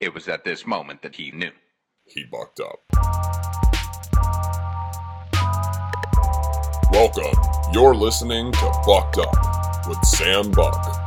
It was at this moment that he knew. He bucked up. Welcome. You're listening to Bucked Up with Sam Buck.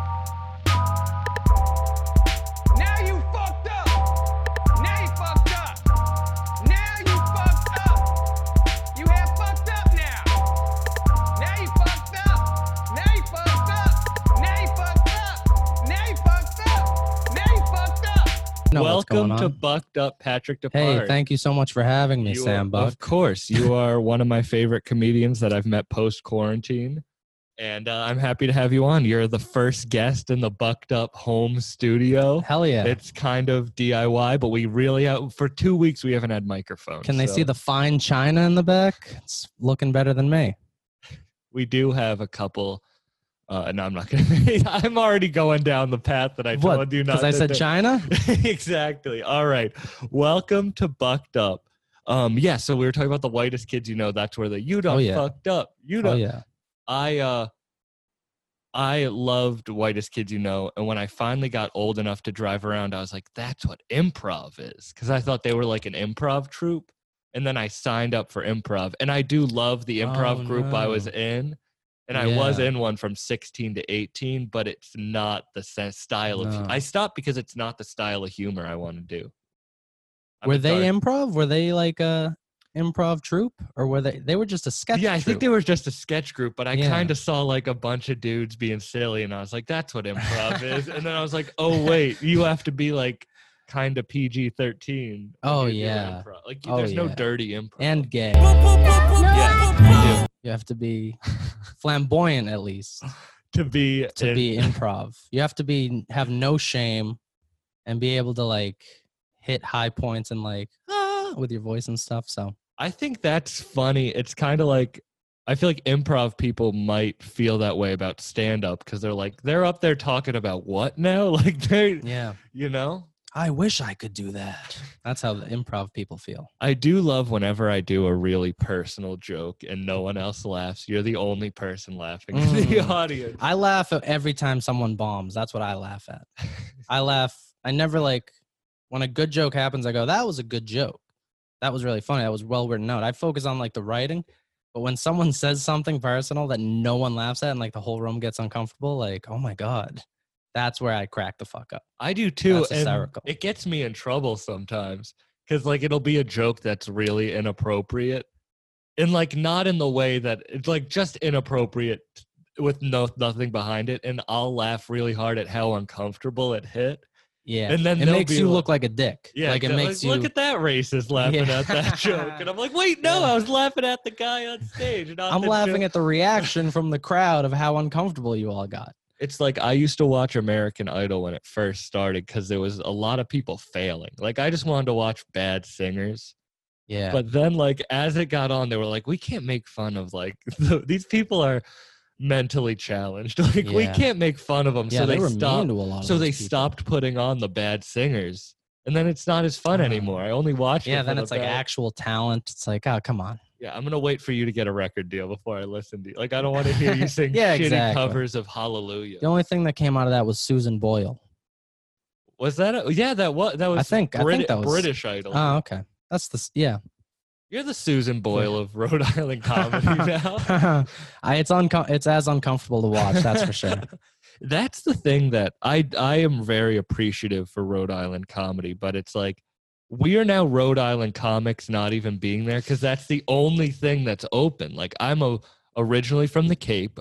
Welcome to Bucked Up, Patrick DePaul. Hey, thank you so much for having me, Sam Buck. Of course. You are one of my favorite comedians that I've met post-quarantine, and I'm happy to have you on. You're the first guest in the Bucked Up home studio. Hell yeah. It's kind of DIY, but we really have, for 2 weeks, we haven't had microphones. Can they see the fine china in the back? It's looking better than me. We do have a couple... No, I'm not going to. I'm already going down the path that I told you not to do. Because I said China? Exactly. All right. Welcome to Bucked Up. Yeah, so we were talking about the whitest kids you know. That's where the you done fucked up. You done. Oh, yeah. I loved Whitest Kids You Know. And when I finally got old enough to drive around, I was like, that's what improv is. Because I thought they were like an improv troupe. And then I signed up for improv. And I do love the improv group I was in. And I was in one from 16 to 18, but it's not the style of humor. I stopped because it's not the style of humor I want to do. Were they improv? Were they like a improv troupe? Or were they were just a sketch group? Yeah, I think they were just a sketch group, but I kind of saw like a bunch of dudes being silly, and I was like, that's what improv is. And then I was like, oh, wait, you have to be like kind of PG-13. Oh, yeah. Like there's no dirty improv. And gay. Yeah, you have to be... flamboyant, at least, to be improv. You have to have no shame and be able to like hit high points and like with your voice and stuff. So I think that's funny. It's kind of like I feel like improv people might feel that way about stand up because they're like they're up there talking about what now? Like they, you know. I wish I could do that. That's how the improv people feel. I do love whenever I do a really personal joke and no one else laughs. You're the only person laughing in the audience. I laugh every time someone bombs. That's what I laugh at. I laugh. I never like when a good joke happens, I go, that was a good joke. That was really funny. That was well written out. I focus on like the writing. But when someone says something personal that no one laughs at and like the whole room gets uncomfortable, like, oh my God. That's where I crack the fuck up. I do too. That's hysterical. And it gets me in trouble sometimes because like it'll be a joke that's really inappropriate and like not in the way that it's like just inappropriate with nothing behind it. And I'll laugh really hard at how uncomfortable it hit. Yeah. And then it makes you look like a dick. Yeah. Like it makes you look at that racist laughing at that joke. And I'm like, wait, no, I was laughing at the guy on stage. And I'm laughing at the reaction from the crowd of how uncomfortable you all got. It's like I used to watch American Idol when it first started because there was a lot of people failing. Like I just wanted to watch bad singers. Yeah. But then like as it got on, they were like, we can't make fun of like these people are mentally challenged. Like we can't make fun of them. Yeah, so they stopped. So they stopped putting on the bad singers, and then it's not as fun anymore. I only watch. Yeah. Then it's like actual talent. It's like, oh, come on. Yeah, I'm going to wait for you to get a record deal before I listen to you. Like, I don't want to hear you sing shitty covers of Hallelujah. The only thing that came out of that was Susan Boyle. Was that? That was I think that was British Idol. Oh, okay. That's the, You're the Susan Boyle of Rhode Island comedy now. It's as uncomfortable to watch, that's for sure. That's the thing that I am very appreciative for Rhode Island comedy, but it's like, we are now Rhode Island comics not even being there because that's the only thing that's open. Like I'm originally from the Cape.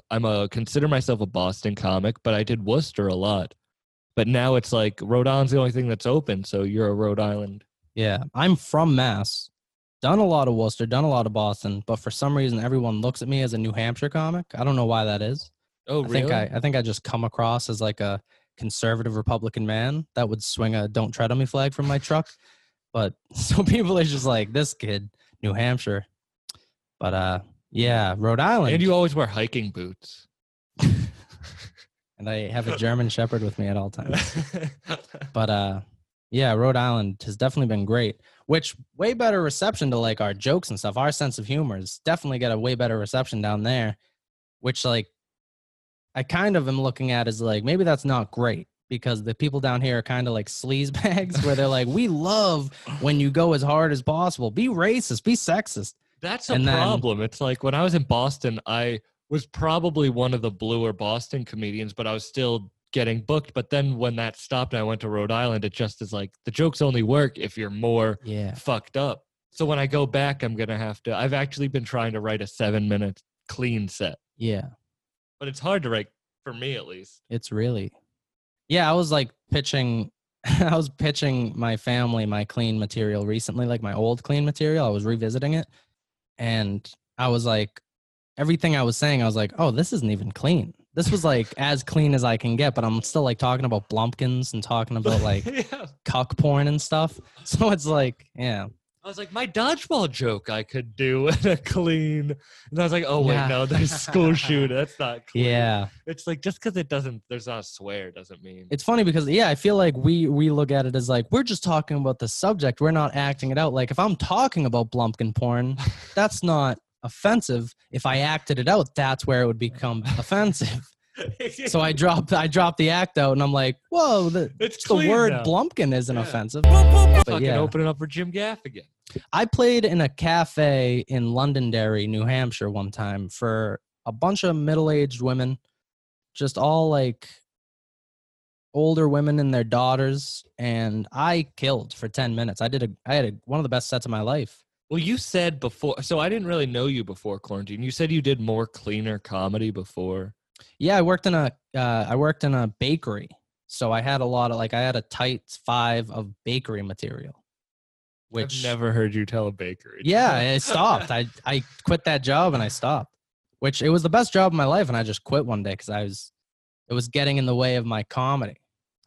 Consider myself a Boston comic, but I did Worcester a lot. But now it's like Rhode Island's the only thing that's open. So you're a Rhode Island. Yeah, I'm from Mass. Done a lot of Worcester, done a lot of Boston. But for some reason, everyone looks at me as a New Hampshire comic. I don't know why that is. Oh, really? I think I just come across as like a conservative Republican man that would swing a "Don't Tread on Me" flag from my truck. But so people are just like, this kid, New Hampshire. But Rhode Island. And you always wear hiking boots. And I have a German Shepherd with me at all times. But Rhode Island has definitely been great, which way better reception to like our jokes and stuff. Our sense of humor is definitely got a way better reception down there, which like I kind of am looking at as like, maybe that's not great. because the people down here are kind of like sleazebags where they're like, we love when you go as hard as possible. Be racist. Be sexist. That's a problem. It's like when I was in Boston, I was probably one of the bluer Boston comedians, but I was still getting booked. But then when that stopped and I went to Rhode Island, it just is like the jokes only work if you're more fucked up. So when I go back, I'm going to have to, I've actually been trying to write a 7-minute clean set. Yeah. But it's hard to write for me, at least. It's really, yeah. I was like pitching, I was pitching my family, my clean material recently, like my old clean material. I was revisiting it and I was like, everything I was saying, I was like, oh, this isn't even clean. This was like as clean as I can get, but I'm still like talking about Blumpkins and talking about like cuck porn and stuff. So it's like, yeah. I was like, my dodgeball joke I could do in a clean. And I was like, oh, wait, no, there's school shooter. That's not clean. Yeah. It's like, just because it doesn't, there's not a swear doesn't mean. It's funny because, yeah, I feel like we look at it as like, we're just talking about the subject. We're not acting it out. Like, if I'm talking about Blumpkin porn, that's not offensive. If I acted it out, that's where it would become offensive. So I dropped the act out, and I'm like, whoa, the word now. Blumpkin isn't offensive. But fucking open it up for Jim Gaffigan. I played in a cafe in Londonderry, New Hampshire one time for a bunch of middle-aged women, just all like older women and their daughters, and I killed for 10 minutes. I had one of the best sets of my life. Well, you said before, so I didn't really know you before quarantine. You said you did more cleaner comedy before. Yeah, I worked in a bakery. So I had a lot of I had a tight 5 of bakery material. Which I've never heard you tell a bakery. Yeah, it stopped. I quit that job and I stopped. Which it was the best job of my life, and I just quit one day because it was getting in the way of my comedy.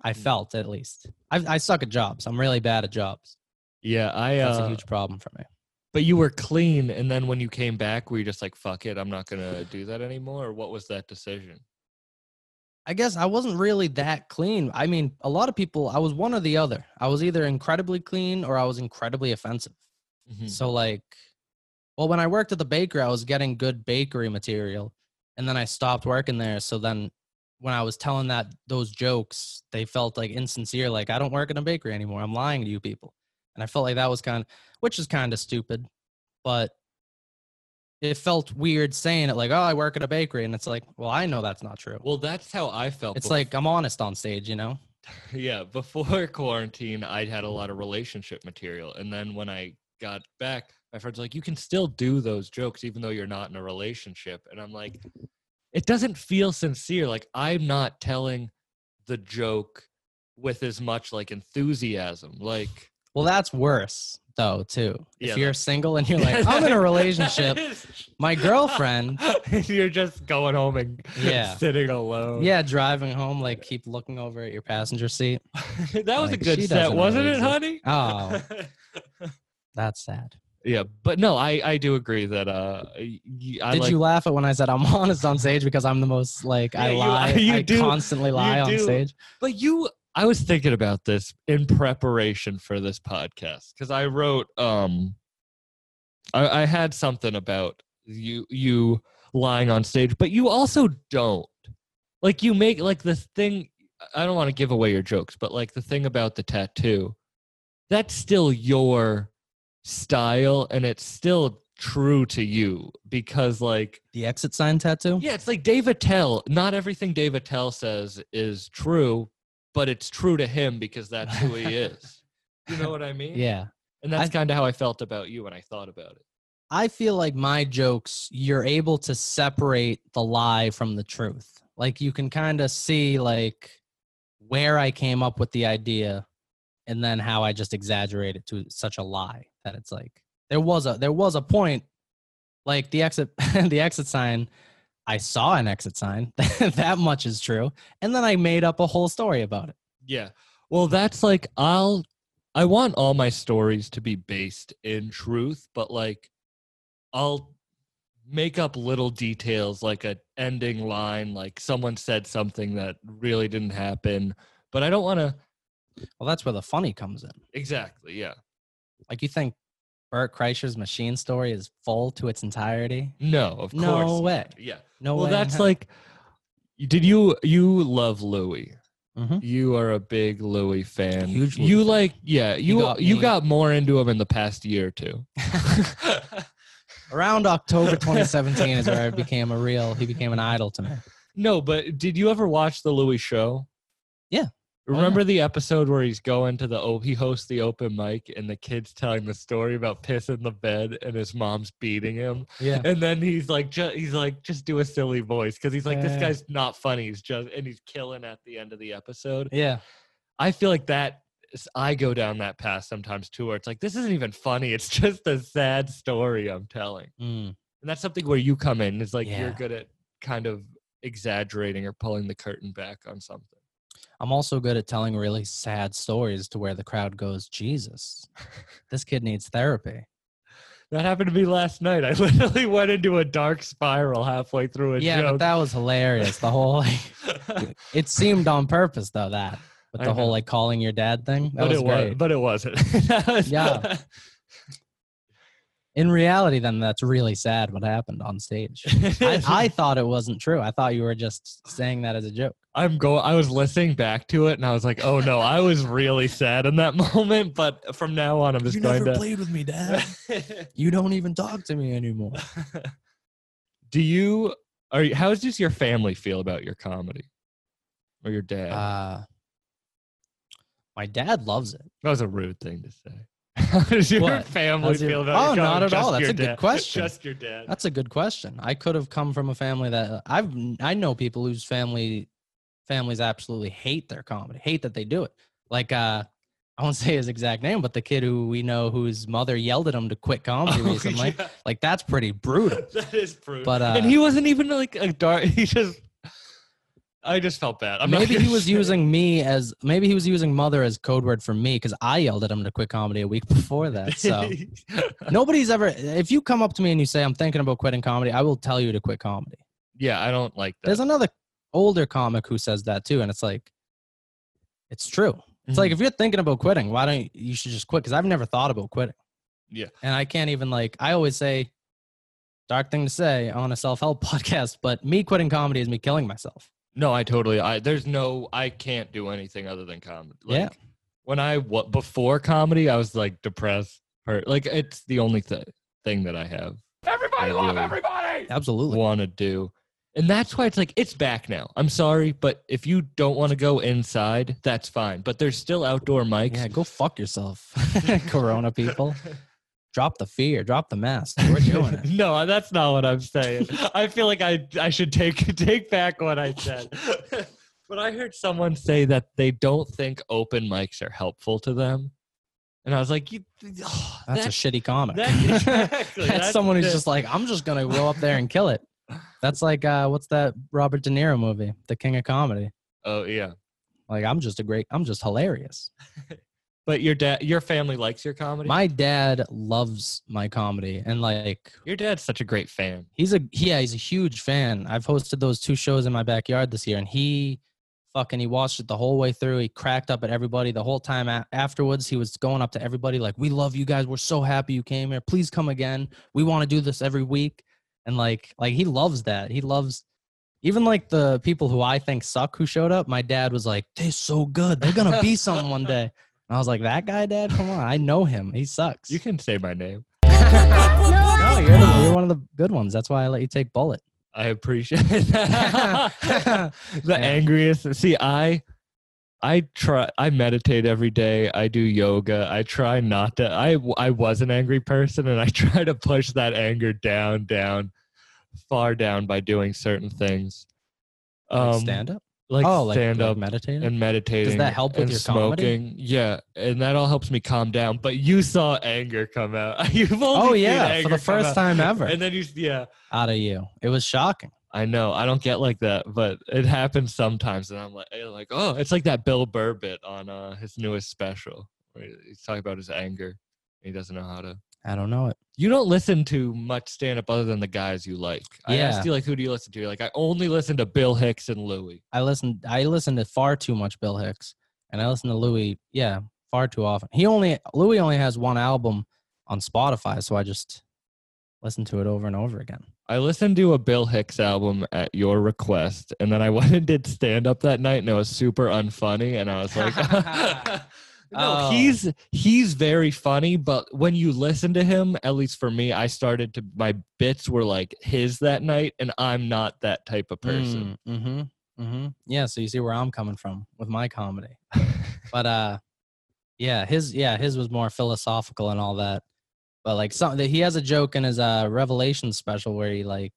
I felt, at least. I suck at jobs. I'm really bad at jobs. Yeah, that's a huge problem for me. But you were clean, and then when you came back, were you just like, fuck it, I'm not going to do that anymore? Or what was that decision? I guess I wasn't really that clean. I mean, a lot of people, I was one or the other. I was either incredibly clean or I was incredibly offensive. Mm-hmm. So like, well, when I worked at the bakery, I was getting good bakery material, and then I stopped working there. So then when I was telling those jokes, they felt like insincere, like, I don't work in a bakery anymore. I'm lying to you people. And I felt like that was which is kind of stupid, but it felt weird saying it like, oh, I work at a bakery. And it's like, well, I know that's not true. Well, that's how I felt. It's like, I'm honest on stage, you know? Yeah. Before quarantine, I had a lot of relationship material. And then when I got back, my friends were like, you can still do those jokes, even though you're not in a relationship. And I'm like, it doesn't feel sincere. Like, I'm not telling the joke with as much like enthusiasm. Like, well, that's worse, though, too. Yeah, if you're single and you're like, I'm in a relationship, my girlfriend. You're just going home and sitting alone. Yeah, driving home, like, keep looking over at your passenger seat. That was like, a good set, wasn't it, honey? Oh, that's sad. Yeah, but no, I do agree that Did you laugh at when I said I'm honest on stage because I'm the most, like, I lie. I constantly lie on stage. But you... I was thinking about this in preparation for this podcast because I wrote, I had something about you lying on stage, but you also don't. Like, you make, like, the thing, I don't want to give away your jokes, but, like, the thing about the tattoo, that's still your style and it's still true to you because, like... The exit sign tattoo? Yeah, it's like Dave Attell. Not everything Dave Attell says is true, but it's true to him because that's who he is. You know what I mean? Yeah. And that's kind of how I felt about you when I thought about it. I feel like my jokes, you're able to separate the lie from the truth. Like, you can kind of see like where I came up with the idea and then how I just exaggerated to such a lie that it's like, there was a point, like the exit sign, I saw an exit sign. That much is true. And then I made up a whole story about it. Yeah. Well, that's like, I want all my stories to be based in truth, but like, I'll make up little details, like an ending line, like someone said something that really didn't happen, but I don't want to. Well, that's where the funny comes in. Exactly. Yeah. Like, you think Bert Kreischer's machine story is full to its entirety? No, of course. No way. Yeah. No way. Well, that's like, did you love Louis? You are a big Louis fan. Huge Louis fan. Like, yeah, you got more into him in the past year or two. Around October 2017 is where I became he became an idol to me. No, but did you ever watch the Louis show? Yeah. Remember the episode where he's going to he hosts the open mic and the kid's telling the story about piss in the bed and his mom's beating him. Yeah. And then he's like, just do a silly voice. Cause he's like, this guy's not funny. And he's killing at the end of the episode. Yeah. I feel like I go down that path sometimes too, where it's like, this isn't even funny. It's just a sad story I'm telling. Mm. And that's something where you come in. It's like, you're good at kind of exaggerating or pulling the curtain back on something. I'm also good at telling really sad stories to where the crowd goes, Jesus, this kid needs therapy. That happened to me last night. I literally went into a dark spiral halfway through a joke. Yeah, but that was hilarious. The whole, it seemed on purpose though, with the whole calling your dad thing. But it wasn't. Yeah. In reality, then that's really sad what happened on stage. I thought it wasn't true. I thought you were just saying that as a joke. I was listening back to it and I was like, oh no, I was really sad in that moment. But from now on, I'm just going to. You never played with me, Dad. You don't even talk to me anymore. How does your family feel about your comedy or your dad? My dad loves it. That was a rude thing to say. How does your family feel about your comedy? Oh, not at all. That's a good question. Just your dad. That's a good question. I could have come from a family that I know people whose families absolutely hate their comedy, hate that they do it. Like, I won't say his exact name, but the kid who we know whose mother yelled at him to quit comedy recently. Yeah. Like, that's pretty brutal. That is brutal. But, and he wasn't even like a dark. I just felt bad. Maybe he was using mother as code word for me because I yelled at him to quit comedy a week before that. So if you come up to me and you say, I'm thinking about quitting comedy, I will tell you to quit comedy. Yeah, I don't like that. There's another older comic who says that too. And it's like, it's true. It's like, if you're thinking about quitting, why don't you should just quit? Because I've never thought about quitting. Yeah. And I can't even I always say, dark thing to say on a self-help podcast, but me quitting comedy is me killing myself. No, I can't do anything other than comedy. When before comedy, I was depressed. It's the only thing that I have. Everybody love everybody! Absolutely. Want to do. And that's why it's back now. I'm sorry, but if you don't want to go inside, that's fine. But there's still outdoor mics. Yeah, go fuck yourself, Corona people. Drop the fear. Drop the mask. We're doing it. No, that's not what I'm saying. I feel like I should take back what I said. But I heard someone say that they don't think open mics are helpful to them. And I was like, that's a shitty comic. That's someone who's just like, I'm just going to go up there and kill it. That's like, what's that Robert De Niro movie? The King of Comedy. Oh, yeah. I'm just hilarious. But your family likes your comedy? My dad loves my comedy. And your dad's such a great fan. He's a huge fan. I've hosted those two shows in my backyard this year and he watched it the whole way through. He cracked up at everybody the whole time. Afterwards, he was going up to everybody like, we love you guys. We're so happy you came here. Please come again. We want to do this every week. And he loves that. He loves even the people who I think suck who showed up. My dad was like, they're so good. They're going to be something one day. I was like, that guy, Dad? Come on. I know him. He sucks. You can say my name. No, you're one of the good ones. That's why I let you take bullet. I appreciate that. Angriest. See, I meditate every day. I do yoga. I try not to. I was an angry person, and I try to push that anger down, far down by doing certain things. Stand up? Stand up, meditating. Does that help with your smoking? Comedy? Yeah, and that all helps me calm down. But you saw anger come out. For the first time ever. And then out of you. It was shocking. I know. I don't get like that, but it happens sometimes. And I'm like, oh, it's like that Bill Burr bit on his newest special, where he's talking about his anger. He doesn't know how to. I don't know it. You don't listen to much stand-up other than the guys you like. Yeah. I asked you, who do you listen to? You're like, I only listen to Bill Hicks and Louis. I listen to far too much Bill Hicks, and I listen to Louis, far too often. Louis only has one album on Spotify, so I just listen to it over and over again. I listened to a Bill Hicks album at your request, and then I went and did stand-up that night, and it was super unfunny, and I was like, no, he's very funny, but when you listen to him, at least for me, I started to, my bits were like his that night, and I'm not that type of person. Yeah, so you see where I'm coming from with my comedy. But his was more philosophical and all that. But like he has a joke in his Revelation special where he like,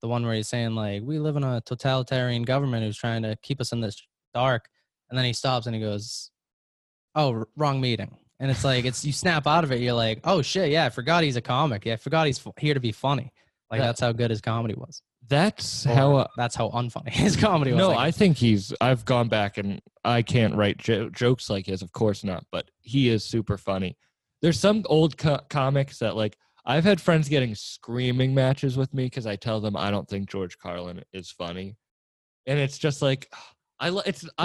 the one where he's saying like, we live in a totalitarian government who's trying to keep us in this dark. And then he stops and he goes, oh, wrong meeting. And it's like, you snap out of it. You're like, oh shit. Yeah. I forgot he's a comic. Yeah. I forgot he's here to be funny. Like that's how good his comedy was. That's how unfunny his comedy was. No, I think I've gone back and I can't write jokes like his. Of course not. But he is super funny. There's some old comics that, like, I've had friends getting screaming matches with me because I tell them I don't think George Carlin is funny. And it's just like, I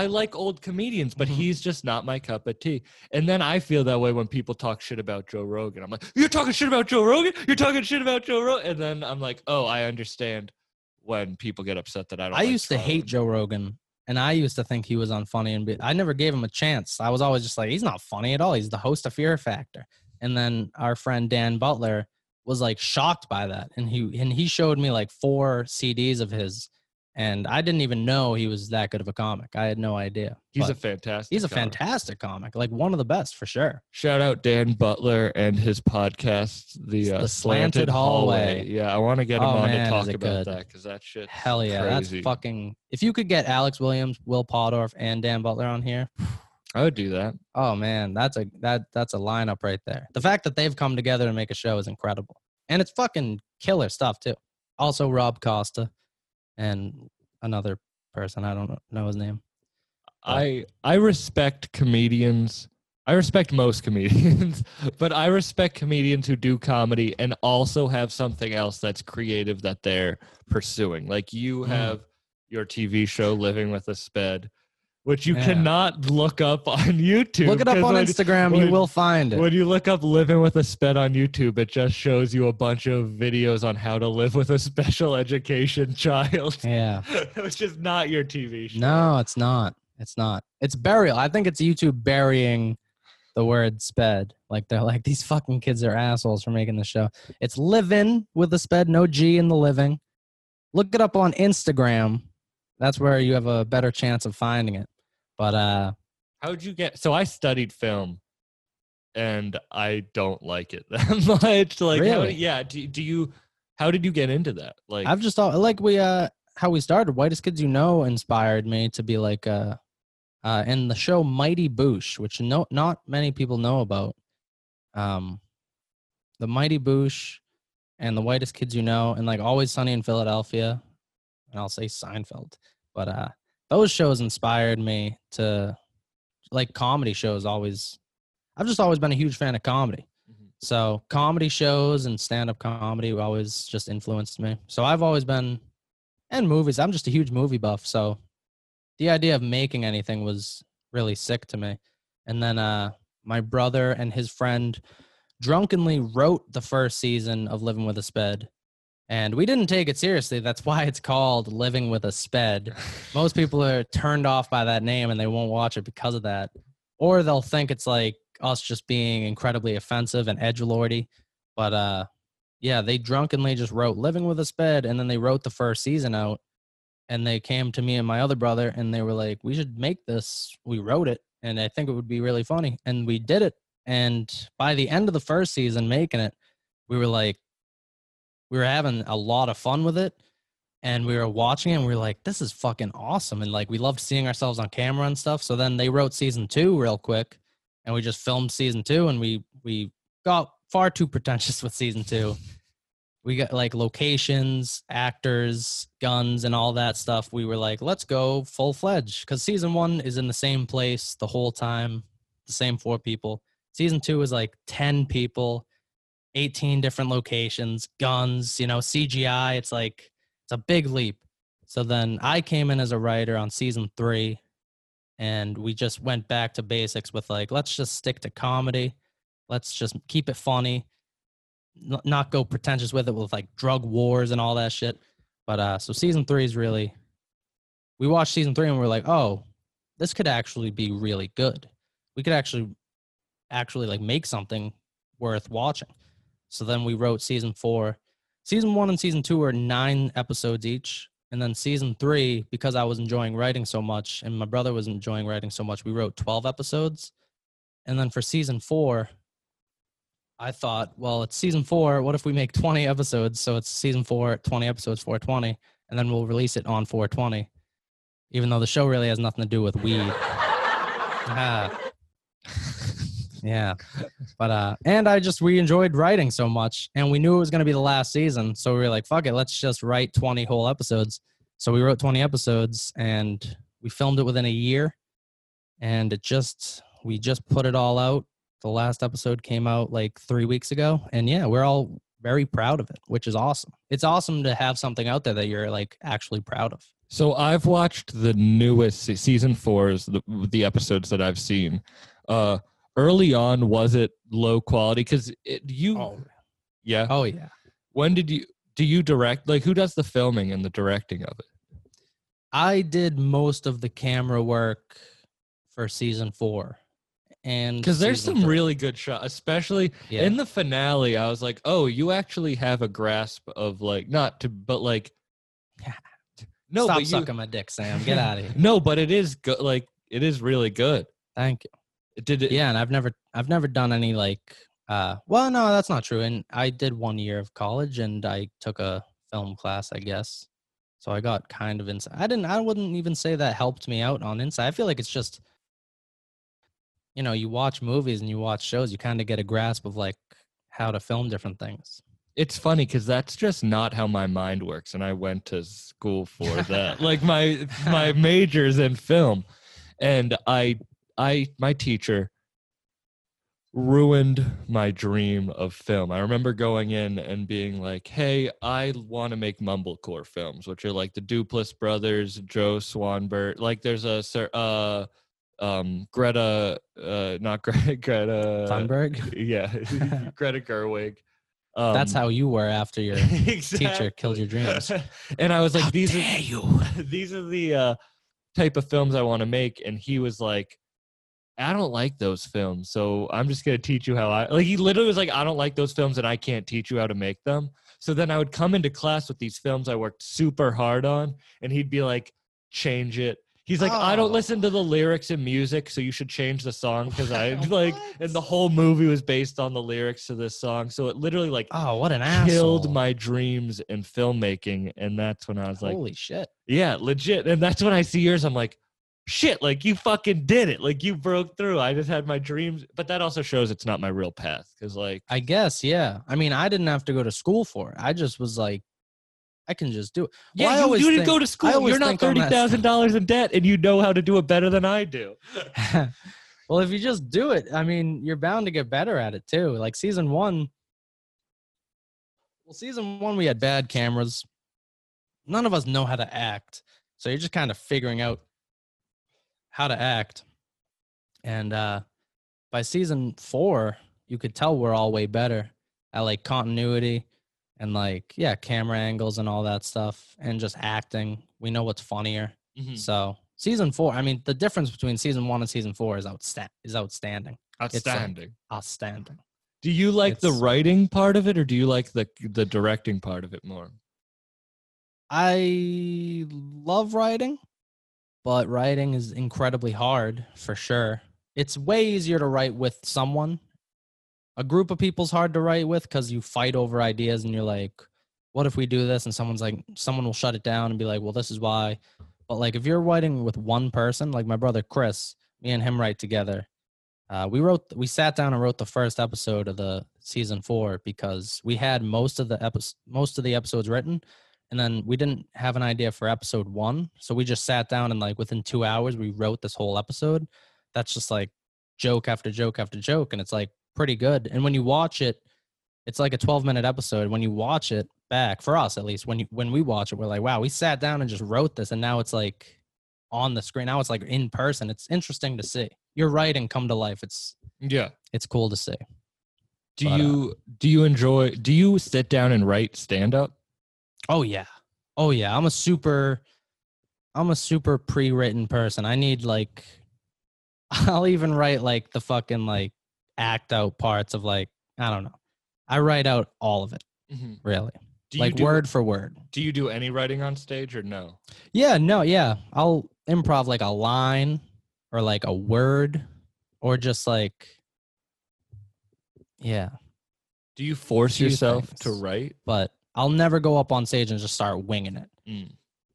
like old comedians, but he's just not my cup of tea. And then I feel that way when people talk shit about Joe Rogan. I'm like, you're talking shit about Joe Rogan? You're talking shit about Joe Rogan? And then I'm like, oh, I understand when people get upset that I don't like Carlin. I used to hate Joe Rogan. And I used to think he was unfunny, and I never gave him a chance. I was always just like, he's not funny at all. He's the host of Fear Factor. And then our friend Dan Butler was like shocked by that. And he showed me like 4 CDs of his. And I didn't even know he was that good of a comic. I had no idea. He's a fantastic comic. Like one of the best for sure. Shout out Dan Butler and his podcast, The Slanted Hallway. Yeah, I want to get him on to talk about that because that shit's hell yeah, crazy. That's fucking. If you could get Alex Williams, Will Poddorf, and Dan Butler on here, I would do that. Oh man, that's a lineup right there. The fact that they've come together to make a show is incredible, and it's fucking killer stuff too. Also, Rob Costa. And another person, I don't know his name. I respect comedians. I respect most comedians, but I respect comedians who do comedy and also have something else that's creative that they're pursuing. Like you have your TV show, Living with a Sped, which you cannot look up on YouTube. Look it up on Instagram. You will find it. When you look up Living with a Sped on YouTube, it just shows you a bunch of videos on how to live with a special education child. Yeah. Which is not your TV show. No, it's not. It's not. It's burial. I think it's YouTube burying the word sped. Like they're like, these fucking kids are assholes for making the show. It's Living with a Sped. No G in the living. Look it up on Instagram. That's where you have a better chance of finding it. But how'd you get? So I studied film, and I don't like it that much. Like, really? How did you get into that? Like, I've just thought, like how we started. Whitest Kids You Know inspired me to be like, in the show Mighty Boosh, which not many people know about. The Mighty Boosh, and the Whitest Kids You Know, and like Always Sunny in Philadelphia. And I'll say Seinfeld, but those shows inspired me to like comedy shows. I've just always been a huge fan of comedy. So comedy shows and stand-up comedy always just influenced me. So I've always been, and movies. I'm just a huge movie buff. So the idea of making anything was really sick to me. And then my brother and his friend drunkenly wrote the first season of Living with a Sped. And we didn't take it seriously. That's why it's called Living with a Sped. Most people are turned off by that name and they won't watch it because of that. Or they'll think it's like us just being incredibly offensive and edgelordy. But they drunkenly just wrote Living with a Sped. And then they wrote the first season out. And they came to me and my other brother and they were like, we should make this. We wrote it. And I think it would be really funny. And we did it. And by the end of the first season making it, we were like, we were having a lot of fun with it, and we were watching it, and we were like, this is fucking awesome, and like, we loved seeing ourselves on camera and stuff, so then they wrote season 2 real quick, and we just filmed season 2, and we got far too pretentious with season 2. We got, like, locations, actors, guns, and all that stuff. We were like, let's go full-fledged, because season 1 is in the same place the whole time, the same 4 people. Season 2 is, like, 10 people. 18 different locations, guns, CGI. It's like, it's a big leap. So then I came in as a writer on season 3 and we just went back to basics with like, let's just stick to comedy. Let's just keep it funny. not go pretentious with it with like drug wars and all that shit. But so season three is really, we watched season three and we're like, oh, this could actually be really good. We could actually like make something worth watching. So then we wrote season four. Season one and season two are 9 episodes each. And then season three, because I was enjoying writing so much and my brother was enjoying writing so much, we wrote 12 episodes. And then for season four, I thought, well, it's season four. What if we make 20 episodes? So it's season four, 20 episodes, 420. And then we'll release it on 420. Even though the show really has nothing to do with weed. Yeah. But, and we enjoyed writing so much and we knew it was going to be the last season. So we were like, fuck it, let's just write 20 whole episodes. So we wrote 20 episodes and we filmed it within a year and we just put it all out. The last episode came out like 3 weeks ago and yeah, we're all very proud of it, which is awesome. It's awesome to have something out there that you're like actually proud of. So I've watched the newest season four is the episodes that I've seen. Early on, was it low quality? Because yeah. Oh, yeah. When did do you direct? Like, who does the filming and the directing of it? I did most of the camera work for season four. And because there's some really good shots, especially in the finale. I was like, oh, you actually have a grasp of like, no, stop sucking my dick, Sam. Get out of here. No, but it is good. Like, it is really good. Thank you. Yeah, and I've never done any like well, no, that's not true. And I did 1 year of college and I took a film class, I guess. So I got kind of inside. I wouldn't even say that helped me out on inside. I feel like it's just, you know, you watch movies and you watch shows, you kind of get a grasp of like how to film different things. It's funny because that's just not how my mind works, and I went to school for that. Like my major's in film, and my teacher ruined my dream of film. I remember going in and being like, hey, I want to make mumblecore films, which are like the Duplass Brothers, Joe Swanberg. Like there's a Greta Thunberg? Yeah, Greta Gerwig. That's how you were after your teacher killed your dreams. And I was like, these are the type of films I want to make. And he was like, I don't like those films, so I'm just going to teach you how I... Like, he literally was like, I don't like those films, and I can't teach you how to make them. So then I would come into class with these films I worked super hard on, and he'd be like, change it. He's like, I don't listen to the lyrics and music, so you should change the song, because I like... And the whole movie was based on the lyrics to this song, so it literally like... Oh, what an asshole. Killed my dreams in filmmaking, and that's when I was like... Holy shit. Yeah, legit. And that's when I see yours, I'm like... Shit, like you fucking did it. Like you broke through. I just had my dreams. But that also shows it's not my real path. Cause like, I guess, yeah. I mean, I didn't have to go to school for it. I just was like, I can just do it. Well, yeah, you didn't go to school. You're not $30,000 in debt and you know how to do it better than I do. Well, if you just do it, I mean, you're bound to get better at it too. Like season one, we had bad cameras. None of us know how to act. So you're just kind of figuring out how to act. And by season four, you could tell we're all way better at like continuity and like, yeah, camera angles and all that stuff and just acting. We know what's funnier. Mm-hmm. So season four, I mean, the difference between season one and season four is outstanding. Outstanding. Like, outstanding. Do you like the writing part of it or do you like the directing part of it more? I love writing. But writing is incredibly hard, for sure. It's way easier to write with someone. A group of people's hard to write with because you fight over ideas and you're like, what if we do this? And someone will shut it down and be like, well, this is why. But like, if you're writing with one person, like my brother Chris, me and him write together. We sat down and wrote the first episode of the season four because we had most of the episodes written. And then we didn't have an idea for episode one. So we just sat down and like within 2 hours, we wrote this whole episode. That's just like joke after joke after joke. And it's like pretty good. And when you watch it, it's like a 12-minute episode. When you watch it back, for us at least, when we watch it, we're like, wow, we sat down and just wrote this. And now it's like on the screen. Now it's like in person. It's interesting to see your writing come to life. It's cool to see. Do you sit down and write stand up? Oh yeah. I'm a super pre-written person. I need like, I'll even write like the fucking like act out parts of like, I don't know. I write out all of it. Mm-hmm. Really. Like word for word. Do you do any writing on stage or no? Yeah. I'll improv like a line or like a word or just like, yeah. Do you force yourself to write? But I'll never go up on stage and just start winging it,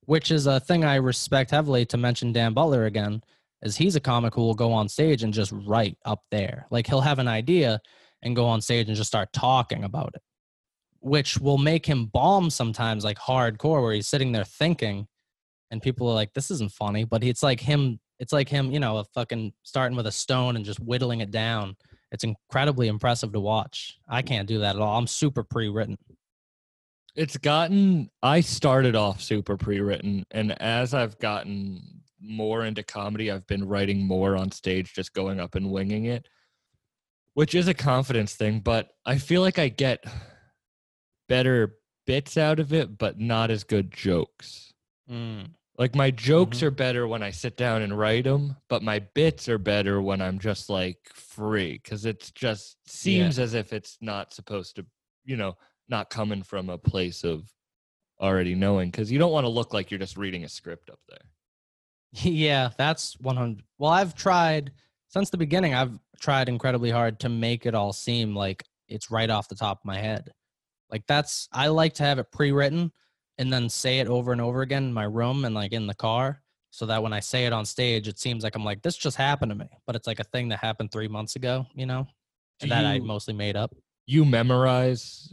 which is a thing I respect heavily. To mention Dan Butler again, is he's a comic who will go on stage and just write up there. Like he'll have an idea and go on stage and just start talking about it, which will make him bomb sometimes, like hardcore, where he's sitting there thinking and people are like, this isn't funny, but it's like him, you know, a fucking starting with a stone and just whittling it down. It's incredibly impressive to watch. I can't do that at all. I'm super pre-written. I started off super pre-written, and as I've gotten more into comedy, I've been writing more on stage, just going up and winging it, which is a confidence thing, but I feel like I get better bits out of it, but not as good jokes. Like my jokes are better when I sit down and write them, but my bits are better when I'm just like free, because it just seems as if it's not supposed to, you know, not coming from a place of already knowing, because you don't want to look like you're just reading a script up there. Yeah, that's 100. Well, I've tried since the beginning. I've tried incredibly hard to make it all seem like it's right off the top of my head. Like I like to have it pre-written and then say it over and over again in my room and like in the car, so that when I say it on stage, it seems like I'm like, this just happened to me, but it's like a thing that happened 3 months ago, you know, and that I mostly made up. You memorize,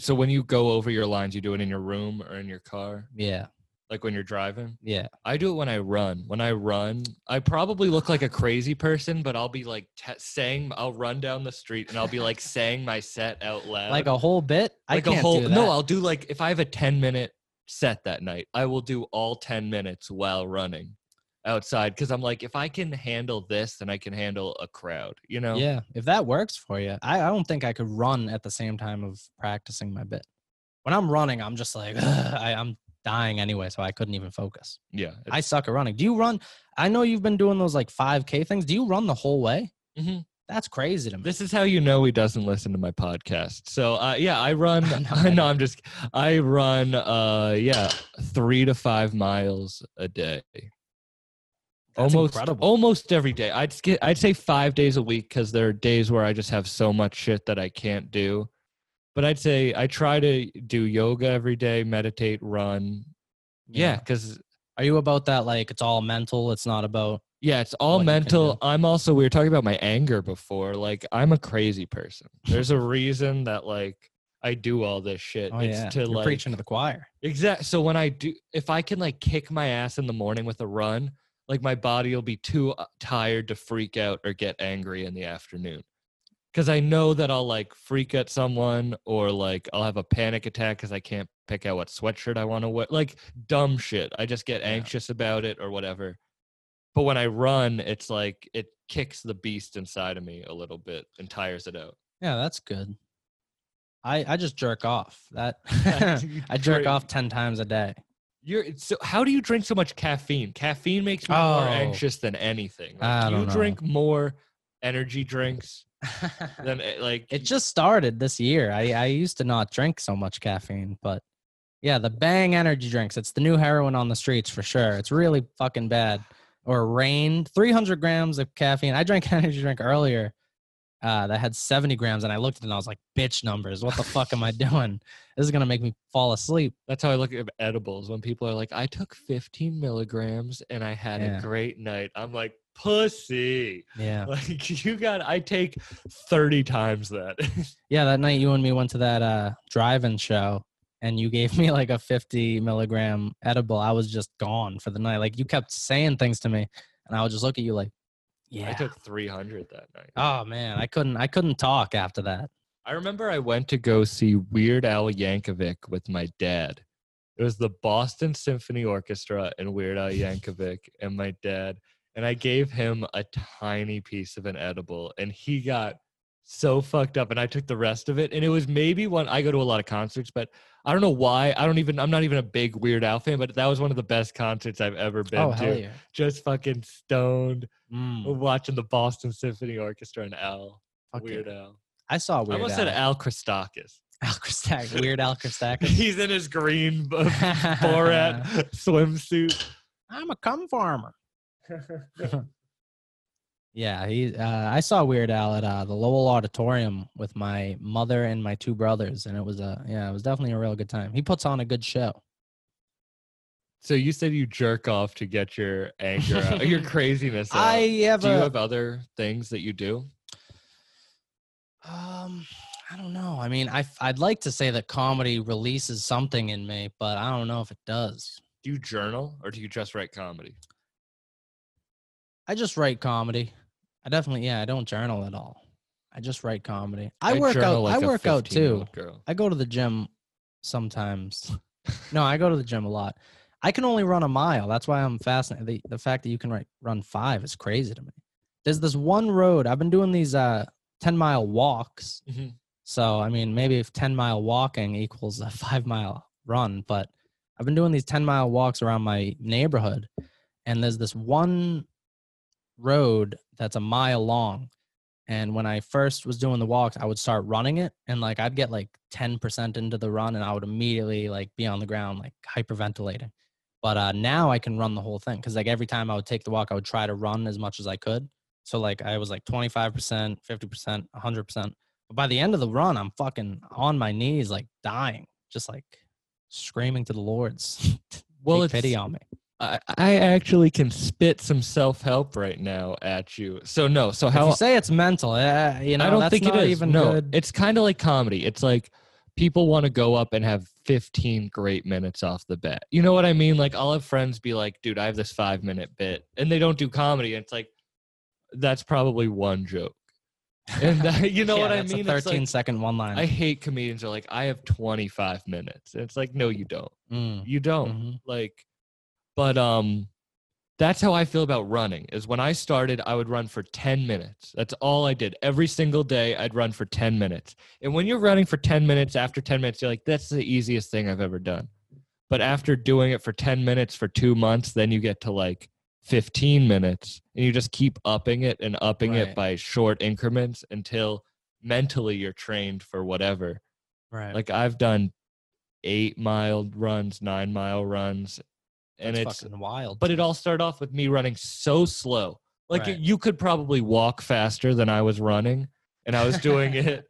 so when you go over your lines, you do it in your room or in your car? Yeah. Like when you're driving? Yeah. I do it when I run. When I run, I probably look like a crazy person, but I'll be like I'll run down the street and I'll be like saying my set out loud. Like a whole bit? Like I can't do that. No, I'll do like, if I have a 10-minute set that night, I will do all 10 minutes while running outside. Cause I'm like, if I can handle this, then I can handle a crowd, you know? Yeah. If that works for you. I don't think I could run at the same time of practicing my bit. When I'm running, I'm just like, I'm dying anyway, so I couldn't even focus. Yeah, I suck at running. Do you run? I know you've been doing those like 5K things. Do you run the whole way? Mm-hmm. That's crazy to me. This is how you know he doesn't listen to my podcast. So I run. I run. 3 to 5 miles a day. That's almost every day. I'd say 5 days a week, because there are days where I just have so much shit that I can't do. But I'd say I try to do yoga every day, meditate, run. Yeah, because are you about that? Like, it's all mental. It's not about. Yeah, it's all mental. We were talking about my anger before. Like, I'm a crazy person. There's a reason that like I do all this shit. Oh, it's to like preaching to the choir. Exactly. So when I do, if I can like kick my ass in the morning with a run, like my body will be too tired to freak out or get angry in the afternoon. Because I know that I'll like freak at someone, or like I'll have a panic attack because I can't pick out what sweatshirt I want to wear. Like dumb shit. I just get anxious about it or whatever. But when I run, it's like it kicks the beast inside of me a little bit and tires it out. Yeah, that's good. I just jerk off. I jerk off 10 times a day. So how do you drink so much caffeine? Caffeine makes me more anxious than anything. Like, I don't know. Drink more energy drinks? Then it just started this year. I used to not drink so much caffeine, but yeah, the Bang energy drinks, it's the new heroin on the streets for sure. It's really fucking bad. Or Reign, 300 grams of caffeine. I drank an energy drink earlier that had 70 grams, and I looked at it and I was like, bitch numbers, what the fuck am I doing? This is gonna make me fall asleep. That's how I look at edibles, when people are like, I took 15 milligrams and I had a great night. I'm like, pussy. Yeah, like you got. I take 30 times that. Yeah, that night you and me went to that drive-in show, and you gave me like a 50 milligram edible. I was just gone for the night. Like you kept saying things to me, and I would just look at you like, yeah. I took 300 that night. Oh man, I couldn't talk after that. I remember I went to go see Weird Al Yankovic with my dad. It was the Boston Symphony Orchestra and Weird Al Yankovic and my dad. And I gave him a tiny piece of an edible, and he got so fucked up, and I took the rest of it. And it was maybe one, I go to a lot of concerts, but I don't know why. I'm not even a big Weird Al fan, but that was one of the best concerts I've ever been to. Hell yeah. Just fucking stoned, watching the Boston Symphony Orchestra and Al. Okay. Weird Al. I saw Weird Al. I almost said Al Christakis. Al Christakis. Weird Al Christakis. He's in his green Borat swimsuit. I'm a cum farmer. Yeah, I saw Weird Al at the Lowell Auditorium with my mother and my two brothers, and it was definitely a real good time. He puts on a good show. So you said you jerk off to get your anger out, your craziness out. Do you have other things that you do? I don't know. I mean, I'd like to say that comedy releases something in me, but I don't know if it does. Do you journal, or do you just write comedy? I just write comedy. I definitely, I don't journal at all. I just write comedy. I work out. Like I work out too. I go to the gym sometimes. No, I go to the gym a lot. I can only run a mile. That's why I'm fascinated. The fact that you can run five is crazy to me. There's this one road. I've been doing these 10-mile walks. Mm-hmm. So, I mean, maybe if 10-mile walking equals a 5-mile run, but I've been doing these 10-mile walks around my neighborhood, and there's this one road that's a mile long, and when I first was doing the walks, I would start running it, and I'd get 10% into the run, and I would immediately be on the ground hyperventilating. But now I can run the whole thing, because every time I would take the walk, I would try to run as much as I could. So I was 25%, 50%, 100%. But by the end of the run, I'm fucking on my knees, dying, just screaming to the Lords, well, take pity on me. I actually can spit some self-help right now at you. So no. So how if you say it's mental? I don't think it is. Good. It's kind of like comedy. It's people want to go up and have 15 great minutes off the bat. You know what I mean? I'll have friends be like, "Dude, I have this 5-minute bit," and they don't do comedy. And it's that's probably one joke. And you know what I mean? A 13-second one line. I hate comedians who are "I have 25 minutes." And it's no, you don't. You don't But that's how I feel about running, is when I started, I would run for 10 minutes. That's all I did. Every single day, I'd run for 10 minutes. And when you're running for 10 minutes, after 10 minutes, you're that's the easiest thing I've ever done. But after doing it for 10 minutes for 2 months, then you get to 15 minutes, and you just keep upping it and upping it by short increments until mentally you're trained for whatever. Right. I've done 8-mile runs, 9-mile runs. And it's fucking wild. But it all started off with me running so slow. You could probably walk faster than I was running, and I was doing it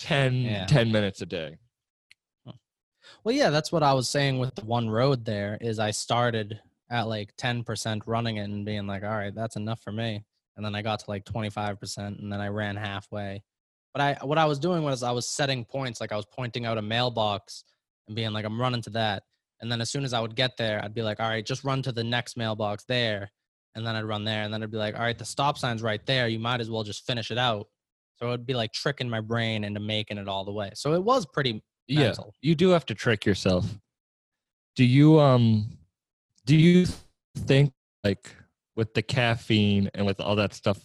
10 minutes a day. Well, yeah, that's what I was saying with the one road there, is I started at 10% running it and being all right, that's enough for me. And then I got to 25%, and then I ran halfway. But what I was doing was I was setting points. I was pointing out a mailbox and being I'm running to that. And then as soon as I would get there, I'd be all right, just run to the next mailbox there. And then I'd run there. And then I'd be all right, the stop sign's right there. You might as well just finish it out. So it would be tricking my brain into making it all the way. So it was pretty mental. Yeah, you do have to trick yourself. Do you think with the caffeine and with all that stuff,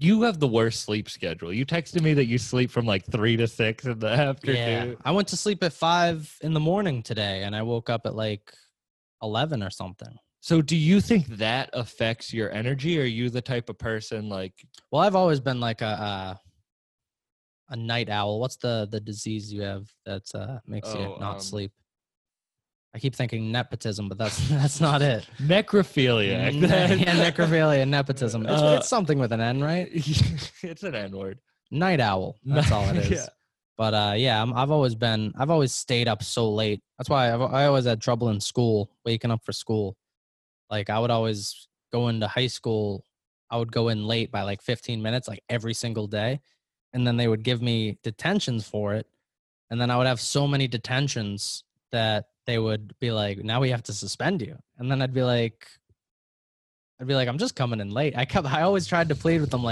you have the worst sleep schedule. You texted me that you sleep from 3 to 6 in the afternoon. Yeah, I went to sleep at 5 in the morning today, and I woke up at 11 or something. So do you think that affects your energy? Or are you the type of person Well, I've always been a night owl. What's the disease you have that makes you not sleep? I keep thinking nepotism, but that's not it. Necrophilia. Necrophilia, nepotism. It's something with an N, right? It's an N word. Night owl. That's all it is. Yeah. But I've always stayed up so late. That's why I always had trouble in school, waking up for school. I would always go into high school. I would go in late by 15 minutes, every single day. And then they would give me detentions for it. And then I would have so many detentions that they would be now we have to suspend you. And then I'd be like, I'm just coming in late. I always tried to plead with them.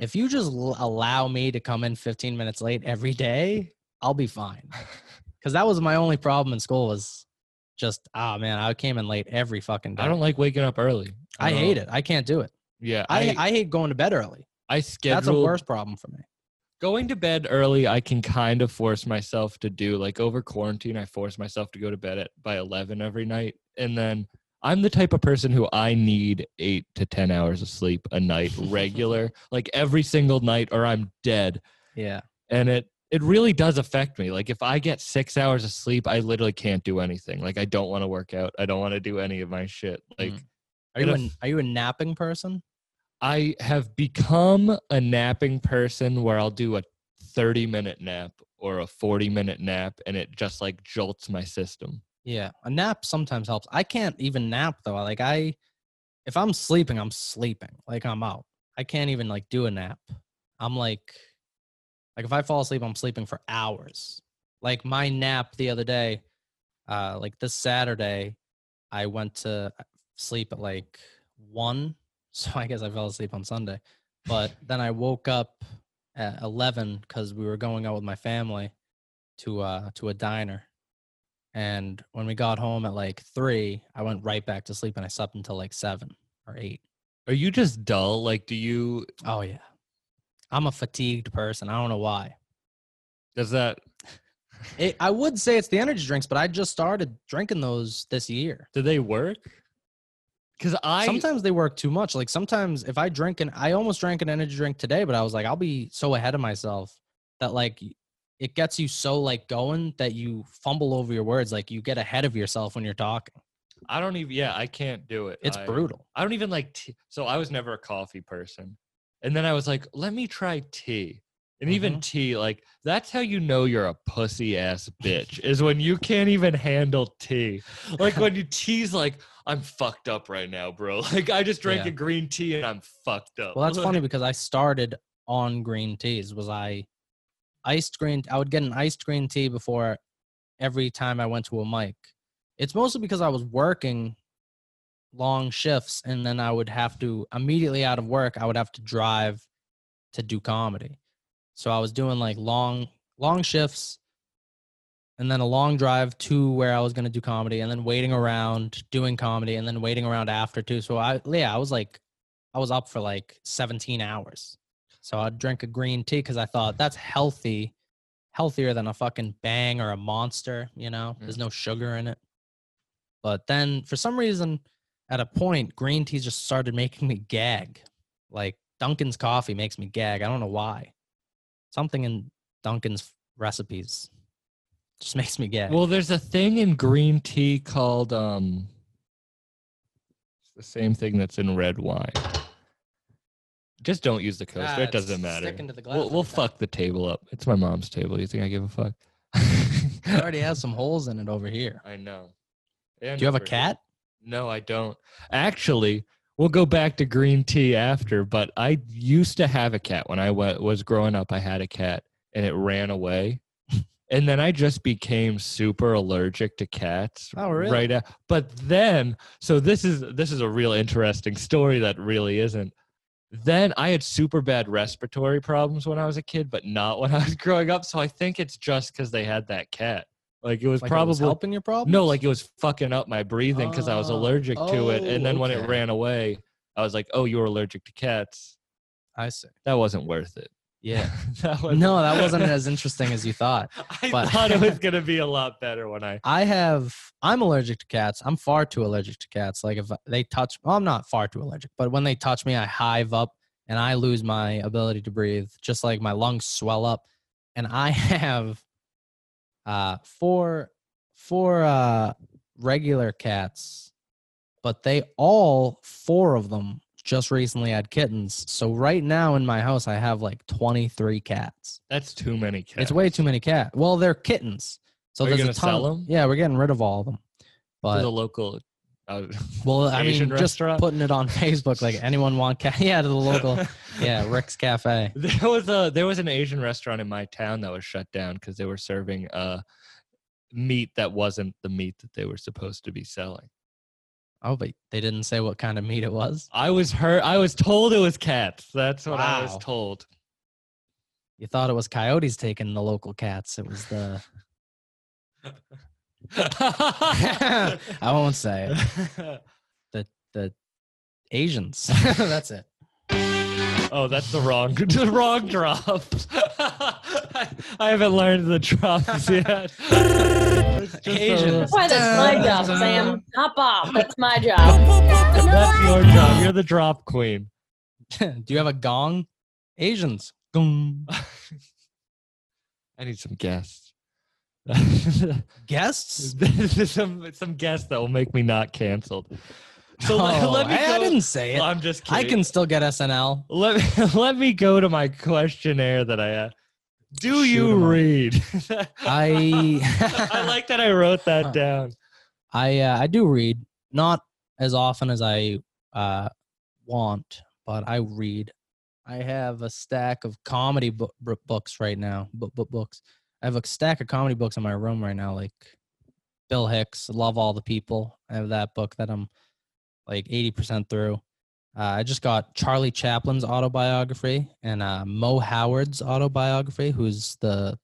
If you just allow me to come in 15 minutes late every day, I'll be fine. Cause that was my only problem in school, was just, I came in late every fucking day. I don't like waking up early. I hate it. I can't do it. Yeah. I hate going to bed early. That's a worse problem for me. Going to bed early, I can kind of force myself to do. Like, over quarantine, I forced myself to go to bed by 11 every night. And then I'm the type of person who I need 8 to 10 hours of sleep a night, regular, like every single night, or I'm dead. Yeah. And it really does affect me. Like, if I get 6 hours of sleep, I literally can't do anything. Like, I don't want to work out. I don't want to do any of my shit. Like, are you a napping person? I have become a napping person where I'll do a 30-minute nap or a 40-minute nap, and it just, like, jolts my system. Yeah, a nap sometimes helps. I can't even nap, though. Like, if I'm sleeping, I'm sleeping. Like, I'm out. I can't even, like, do a nap. I'm, like, if I fall asleep, I'm sleeping for hours. Like, my nap the other day, like, this Saturday, I went to sleep at, like, 1. So I guess I fell asleep on Sunday, but then I woke up at 11 because we were going out with my family to a diner. And when we got home at like 3, I went right back to sleep and I slept until like 7 or 8. Are you just dull? Like, do you? Oh yeah. I'm a fatigued person. I don't know why. Does that? I would say it's the energy drinks, but I just started drinking those this year. Do they work? Because sometimes they work too much. Like, sometimes if I drink, and I almost drank an energy drink today, but I was like, I'll be so ahead of myself that, like, it gets you so, like, going that you fumble over your words. Like, you get ahead of yourself when you're talking. I don't even, I can't do it. It's brutal. I don't even like tea. So I was never a coffee person. And then I was like, let me try tea. And even tea, like, that's how you know you're a pussy-ass bitch, is when you can't even handle tea. Like, when you tea's like, I'm fucked up right now, bro. Like, I just drank a green tea and I'm fucked up. Well, that's funny because I started on green teas. I would get an iced green tea before every time I went to a mic. It's mostly because I was working long shifts, and then I would have to, immediately out of work, I would have to drive to do comedy. So I was doing like long shifts and then a long drive to where I was going to do comedy and then waiting around doing comedy and then waiting around after too. So I was up for like 17 hours. So I'd drink a green tea because I thought that's healthy, healthier than a fucking Bang or a Monster, you know, there's no sugar in it. But then for some reason at a point, green tea just started making me gag. Like Dunkin's coffee makes me gag. I don't know why. Something in Dunkin's recipes just makes me gag. Well, there's a thing in green tea called, it's the same thing that's in red wine. Just don't use the coaster. It doesn't matter. Sticking to the glass we'll fuck the table up. It's my mom's table. You think I give a fuck? It already has some holes in it over here. I know. Do you have a cat? No, I don't. Actually, we'll go back to green tea after, but I used to have a cat. When I was growing up, I had a cat, and it ran away. And then I just became super allergic to cats. Oh, really? Right now. But then, so this is a real interesting story that really isn't. Then I had super bad respiratory problems when I was a kid, but not when I was growing up. So I think it's just because they had that cat. Like it was like probably it was helping your problem. No, like it was fucking up my breathing because I was allergic to it. And then when it ran away, I was like, "Oh, you were allergic to cats." I see. That wasn't worth it. Yeah. That wasn't as interesting as you thought. I thought it was gonna be a lot better when I'm allergic to cats. I'm far too allergic to cats. Like if they touch, well, I'm not far too allergic, but when they touch me, I hive up and I lose my ability to breathe. Just like my lungs swell up, and I have. Four regular cats, but all four of them just recently had kittens. So right now in my house, I have like 23 cats. That's too many cats. It's way too many cats. Well, they're kittens. So are you going to sell them? Yeah, we're getting rid of all of them. But to the local Asian restaurant? Just putting it on Facebook, like anyone want cat? Yeah, to the local, Rick's Cafe. There was an Asian restaurant in my town that was shut down because they were serving meat that wasn't the meat that they were supposed to be selling. Oh, but they didn't say what kind of meat it was? I was told it was cats. That's what I was told. You thought it was coyotes taking the local cats. It was the... I won't say it. The Asians. That's it. Oh, that's the wrong drop. I haven't learned the drops yet. That's why that's my job, Sam. Hop off. That's my job. That's your job. You're the drop queen. Do you have a gong? Asians. Gong. I need some guests. Guests? some guests that will make me not canceled. So let me go. I didn't say it. I'm just kidding. I can still get SNL. Let me go to my questionnaire that I have. Do you read? I like that I wrote that down. I do read, not as often as I want, but I read. I have a stack of comedy books right now. Books. I have a stack of comedy books in my room right now, like Bill Hicks, Love All the People. I have that book that I'm like 80% through. I just got Charlie Chaplin's autobiography and Moe Howard's autobiography, who's the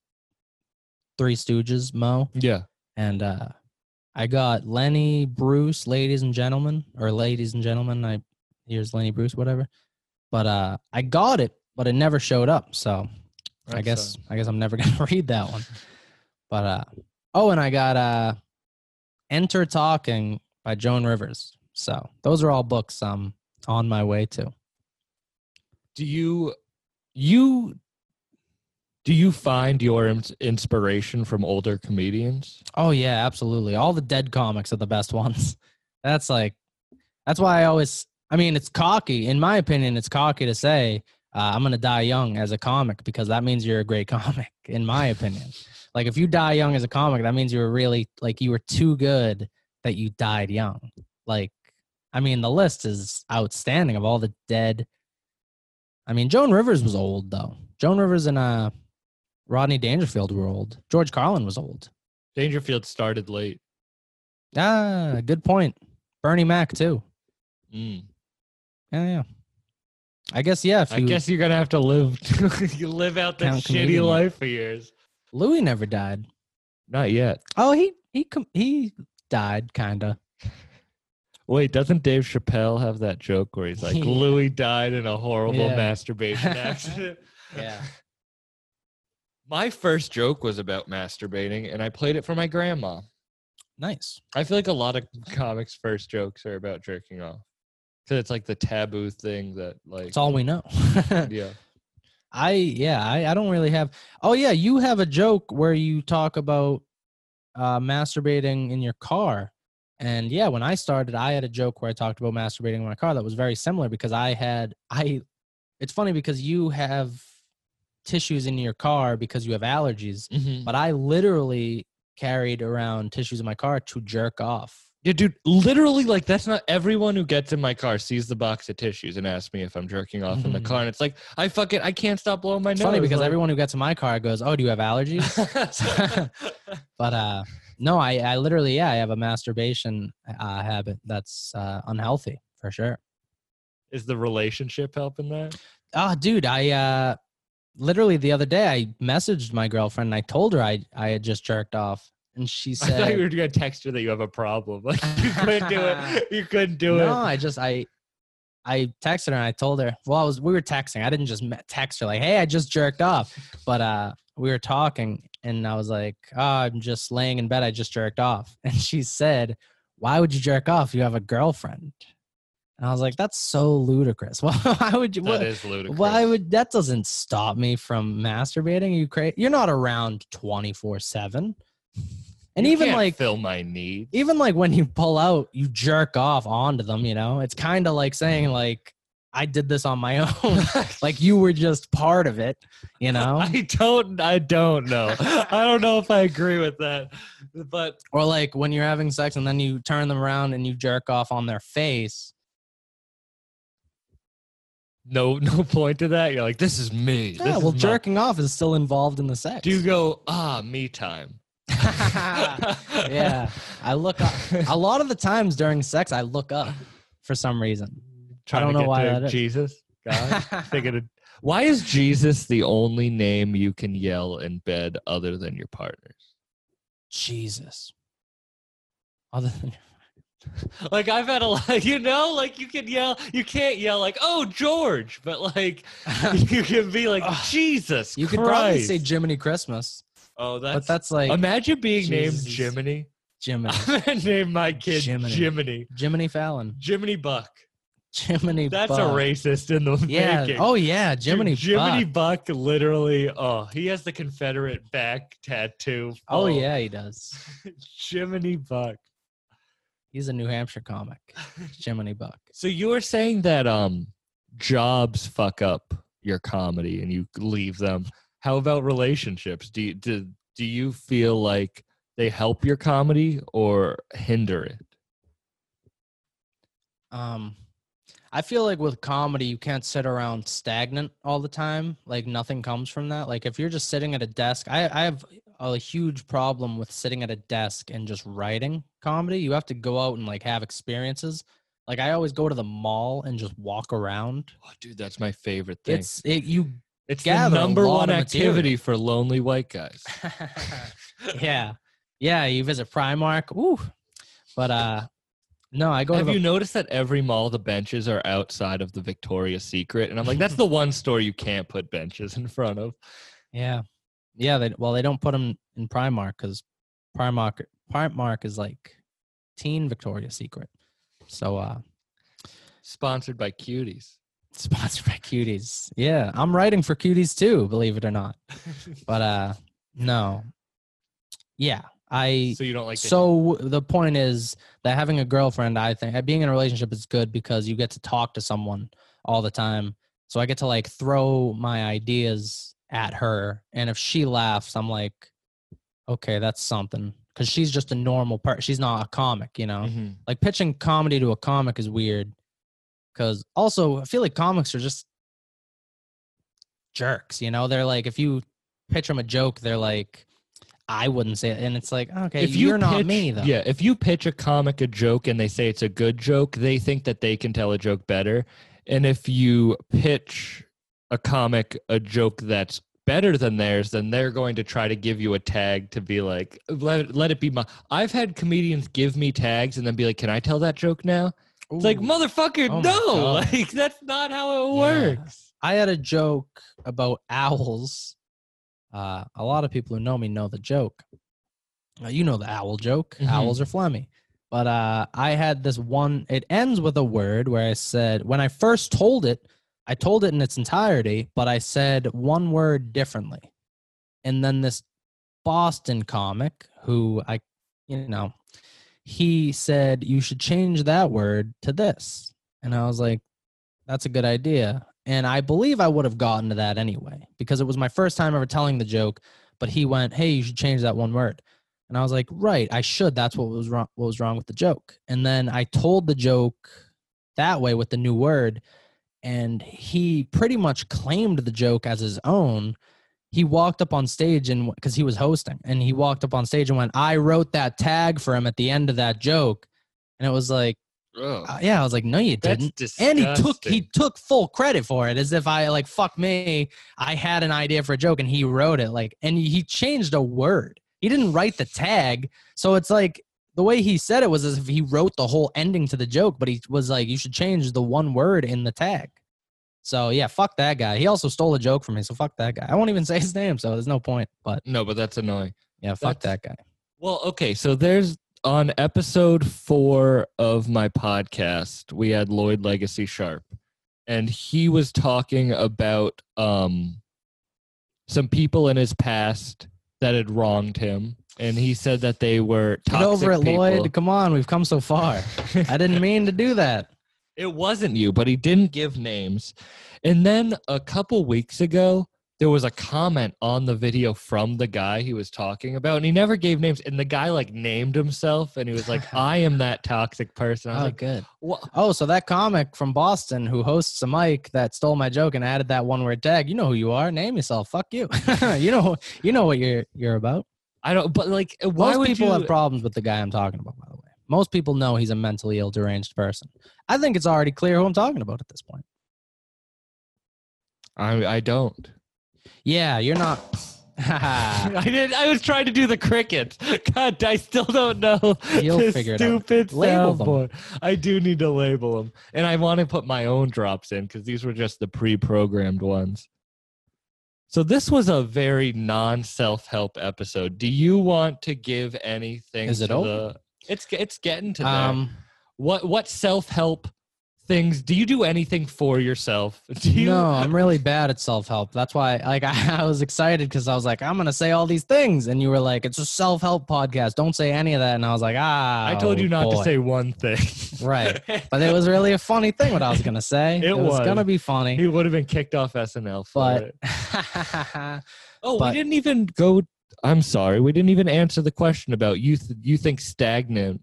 Three Stooges, Moe. Yeah. And I got Lenny Bruce, Ladies and Gentlemen. Here's Lenny Bruce, whatever. But I got it, but it never showed up. So I guess I'm never going to read that one. But and I got Enter Talking by Joan Rivers. So those are all books on my way to. Do you find your inspiration from older comedians? Oh yeah, absolutely. All the dead comics are the best ones. That's why it's cocky. In my opinion, it's cocky to say I'm going to die young as a comic, because that means you're a great comic, in my opinion. Like, if you die young as a comic, that means you were really, like, you were too good that you died young. Like, I mean, the list is outstanding of all the dead. I mean, Joan Rivers was old, though. Joan Rivers and Rodney Dangerfield were old. George Carlin was old. Dangerfield started late. Ah, good point. Bernie Mac, too. Mm. Yeah. I guess, yeah. I guess you're going to have to live out that shitty life of yours. Louis never died. Not yet. Oh, he died, kind of. Wait, doesn't Dave Chappelle have that joke where he's like, Louis died in a horrible masturbation accident? Yeah. My first joke was about masturbating, and I played it for my grandma. Nice. I feel like a lot of comics' first jokes are about jerking off. Because it's like the taboo thing that, like... It's all we know. Yeah. I don't really have... Oh, yeah, you have a joke where you talk about masturbating in your car. And yeah, when I started, I had a joke where I talked about masturbating in my car that was very similar, because it's funny because you have tissues in your car because you have allergies, but I literally carried around tissues in my car to jerk off. Yeah, dude, literally, like, that's not everyone who gets in my car sees the box of tissues and asks me if I'm jerking off in the car. And it's like, I can't stop blowing my nose. Funny because everyone who gets in my car goes, oh, do you have allergies? But no, I literally, I have a masturbation habit that's unhealthy for sure. Is the relationship helping that? Oh, dude, I literally the other day I messaged my girlfriend and I told her I had just jerked off. And she said, I thought you were going to text her that you have a problem. Like, you couldn't do it. You couldn't do it. No, I texted her and I told her, well, we were texting. I didn't just text her like, hey, I just jerked off. But we were talking and I was like, oh, I'm just laying in bed. I just jerked off. And she said, why would you jerk off? You have a girlfriend. And I was like, that's so ludicrous. Why would you? That is ludicrous. That doesn't stop me from masturbating. You're not around 24/7. And you even can't like fill my needs. Even like when you pull out, you jerk off onto them. You know, it's kind of like saying like I did this on my own, like you were just part of it. You know, I don't know. I don't know if I agree with that. But or like when you're having sex and then you turn them around and you jerk off on their face. No point to that. You're like, this is me. Yeah, this jerking off is still involved in the sex. Do you go me time? Yeah, I look up a lot of the times during sex. I look up for some reason. I don't know why. That Jesus, God, why is Jesus the only name you can yell in bed other than your partner's? Jesus, other than Like, I've had a lot, you know, like, you can yell, you can't yell like, oh, George, but like, you can be like, Jesus you Christ. Could probably say Jiminy Christmas. Oh, that's, but that's like, imagine being Jesus. Named Jiminy. Jiminy. I'm going to name my kid Jiminy. Jiminy Fallon. Jiminy Buck. Jiminy That's Buck. A racist in the making. Oh, yeah. Jiminy Buck literally, oh, he has the Confederate back tattoo. Oh, yeah, he does. Jiminy Buck. He's a New Hampshire comic. Jiminy Buck. So you were saying that jobs fuck up your comedy and you leave them. How about relationships? Do you feel like they help your comedy or hinder it? I feel like with comedy, you can't sit around stagnant all the time. Like, nothing comes from that. Like, if you're just sitting at a desk, I have a huge problem with sitting at a desk and just writing comedy. You have to go out and like have experiences. Like, I always go to the mall and just walk around. Oh, dude, that's my favorite thing. It's the number one activity for lonely white guys. Yeah. Yeah, you visit Primark. Ooh. But no, I go to Have you noticed that every mall, the benches are outside of the Victoria's Secret? And I'm like, that's the one store you can't put benches in front of. Yeah. Yeah, they don't put them in Primark because Primark is like teen Victoria's Secret. So sponsored by Cuties. Sponsored by Cuties. Yeah, I'm writing for Cuties too, believe it or not. But no. Yeah, So you don't like it. So the point is that having a girlfriend, I think, being in a relationship is good because you get to talk to someone all the time. So I get to like throw my ideas at her, and if she laughs, I'm like, okay, that's something. Because she's just a normal person. She's not a comic, you know? Mm-hmm. Like, pitching comedy to a comic is weird. Because also, I feel like comics are just jerks, you know? They're like, if you pitch them a joke, they're like, I wouldn't say it. And it's like, okay, you're not me, though. Yeah, if you pitch a comic a joke and they say it's a good joke, they think that they can tell a joke better. And if you pitch a comic a joke that's better than theirs, then they're going to try to give you a tag to be like, let it be my... I've had comedians give me tags and then be like, can I tell that joke now? It's like, motherfucker, no, like, that's not how it works. I had a joke about owls. A lot of people who know me know the joke. You know the owl joke. Mm-hmm. Owls are phlegmy. But I had this one, it ends with a word where I said, when I first told it, I told it in its entirety, but I said one word differently. And then this Boston comic who he said, you should change that word to this. And I was like, that's a good idea. And I believe I would have gotten to that anyway, because it was my first time ever telling the joke, but he went, hey, you should change that one word. And I was like, right, I should. That's what was wrong with the joke. And then I told the joke that way with the new word, and he pretty much claimed the joke as his own. He walked up on stage because he was hosting, and he walked up on stage and went, I wrote that tag for him at the end of that joke. And it was like, yeah, I was like, no, you didn't. And he took full credit for it, as if I like, fuck me, I had an idea for a joke and he wrote it, like, and he changed a word. He didn't write the tag. So it's like, the way he said it was as if he wrote the whole ending to the joke, but he was like, you should change the one word in the tag. So, yeah, fuck that guy. He also stole a joke from me, so fuck that guy. I won't even say his name, so there's no point. But that's annoying. Yeah, fuck that guy. Well, okay, so there's, on episode 4 of my podcast, we had Lloyd Legacy Sharp, and he was talking about some people in his past that had wronged him, and he said that they were toxic. Get over it, people. Lloyd. Come on, we've come so far. I didn't mean to do that. It wasn't you, but he didn't give names. And then a couple weeks ago, there was a comment on the video from the guy he was talking about, and he never gave names. And the guy like named himself, and he was like, I am that toxic person. I was like, good. What? Oh, so that comic from Boston who hosts a mic that stole my joke and added that one word tag, you know who you are. Name yourself. Fuck you. you know what you're about. I don't, but like, why would people have problems with the guy I'm talking about, by the way? Most people know he's a mentally ill, deranged person. I think it's already clear who I'm talking about at this point. I don't. Yeah, you're not. I was trying to do the crickets. God, I still don't know. You'll figure it out. Stupid soundboard. I do need to label them, and I want to put my own drops in because these were just the pre-programmed ones. So this was a very non-self-help episode. Do you want to give anything? Is it over? It's getting to that. What self-help things do you do? Anything for yourself? No, I'm really bad at self-help. That's why I was excited because I was like, I'm gonna say all these things, and you were like, it's a self-help podcast, don't say any of that. And I was like, I told you not to say one thing. Right, but it was really a funny thing what I was gonna say. It was gonna be funny. He would have been kicked off SNL for it. We didn't even go. I'm sorry, we didn't even answer the question about you think stagnant.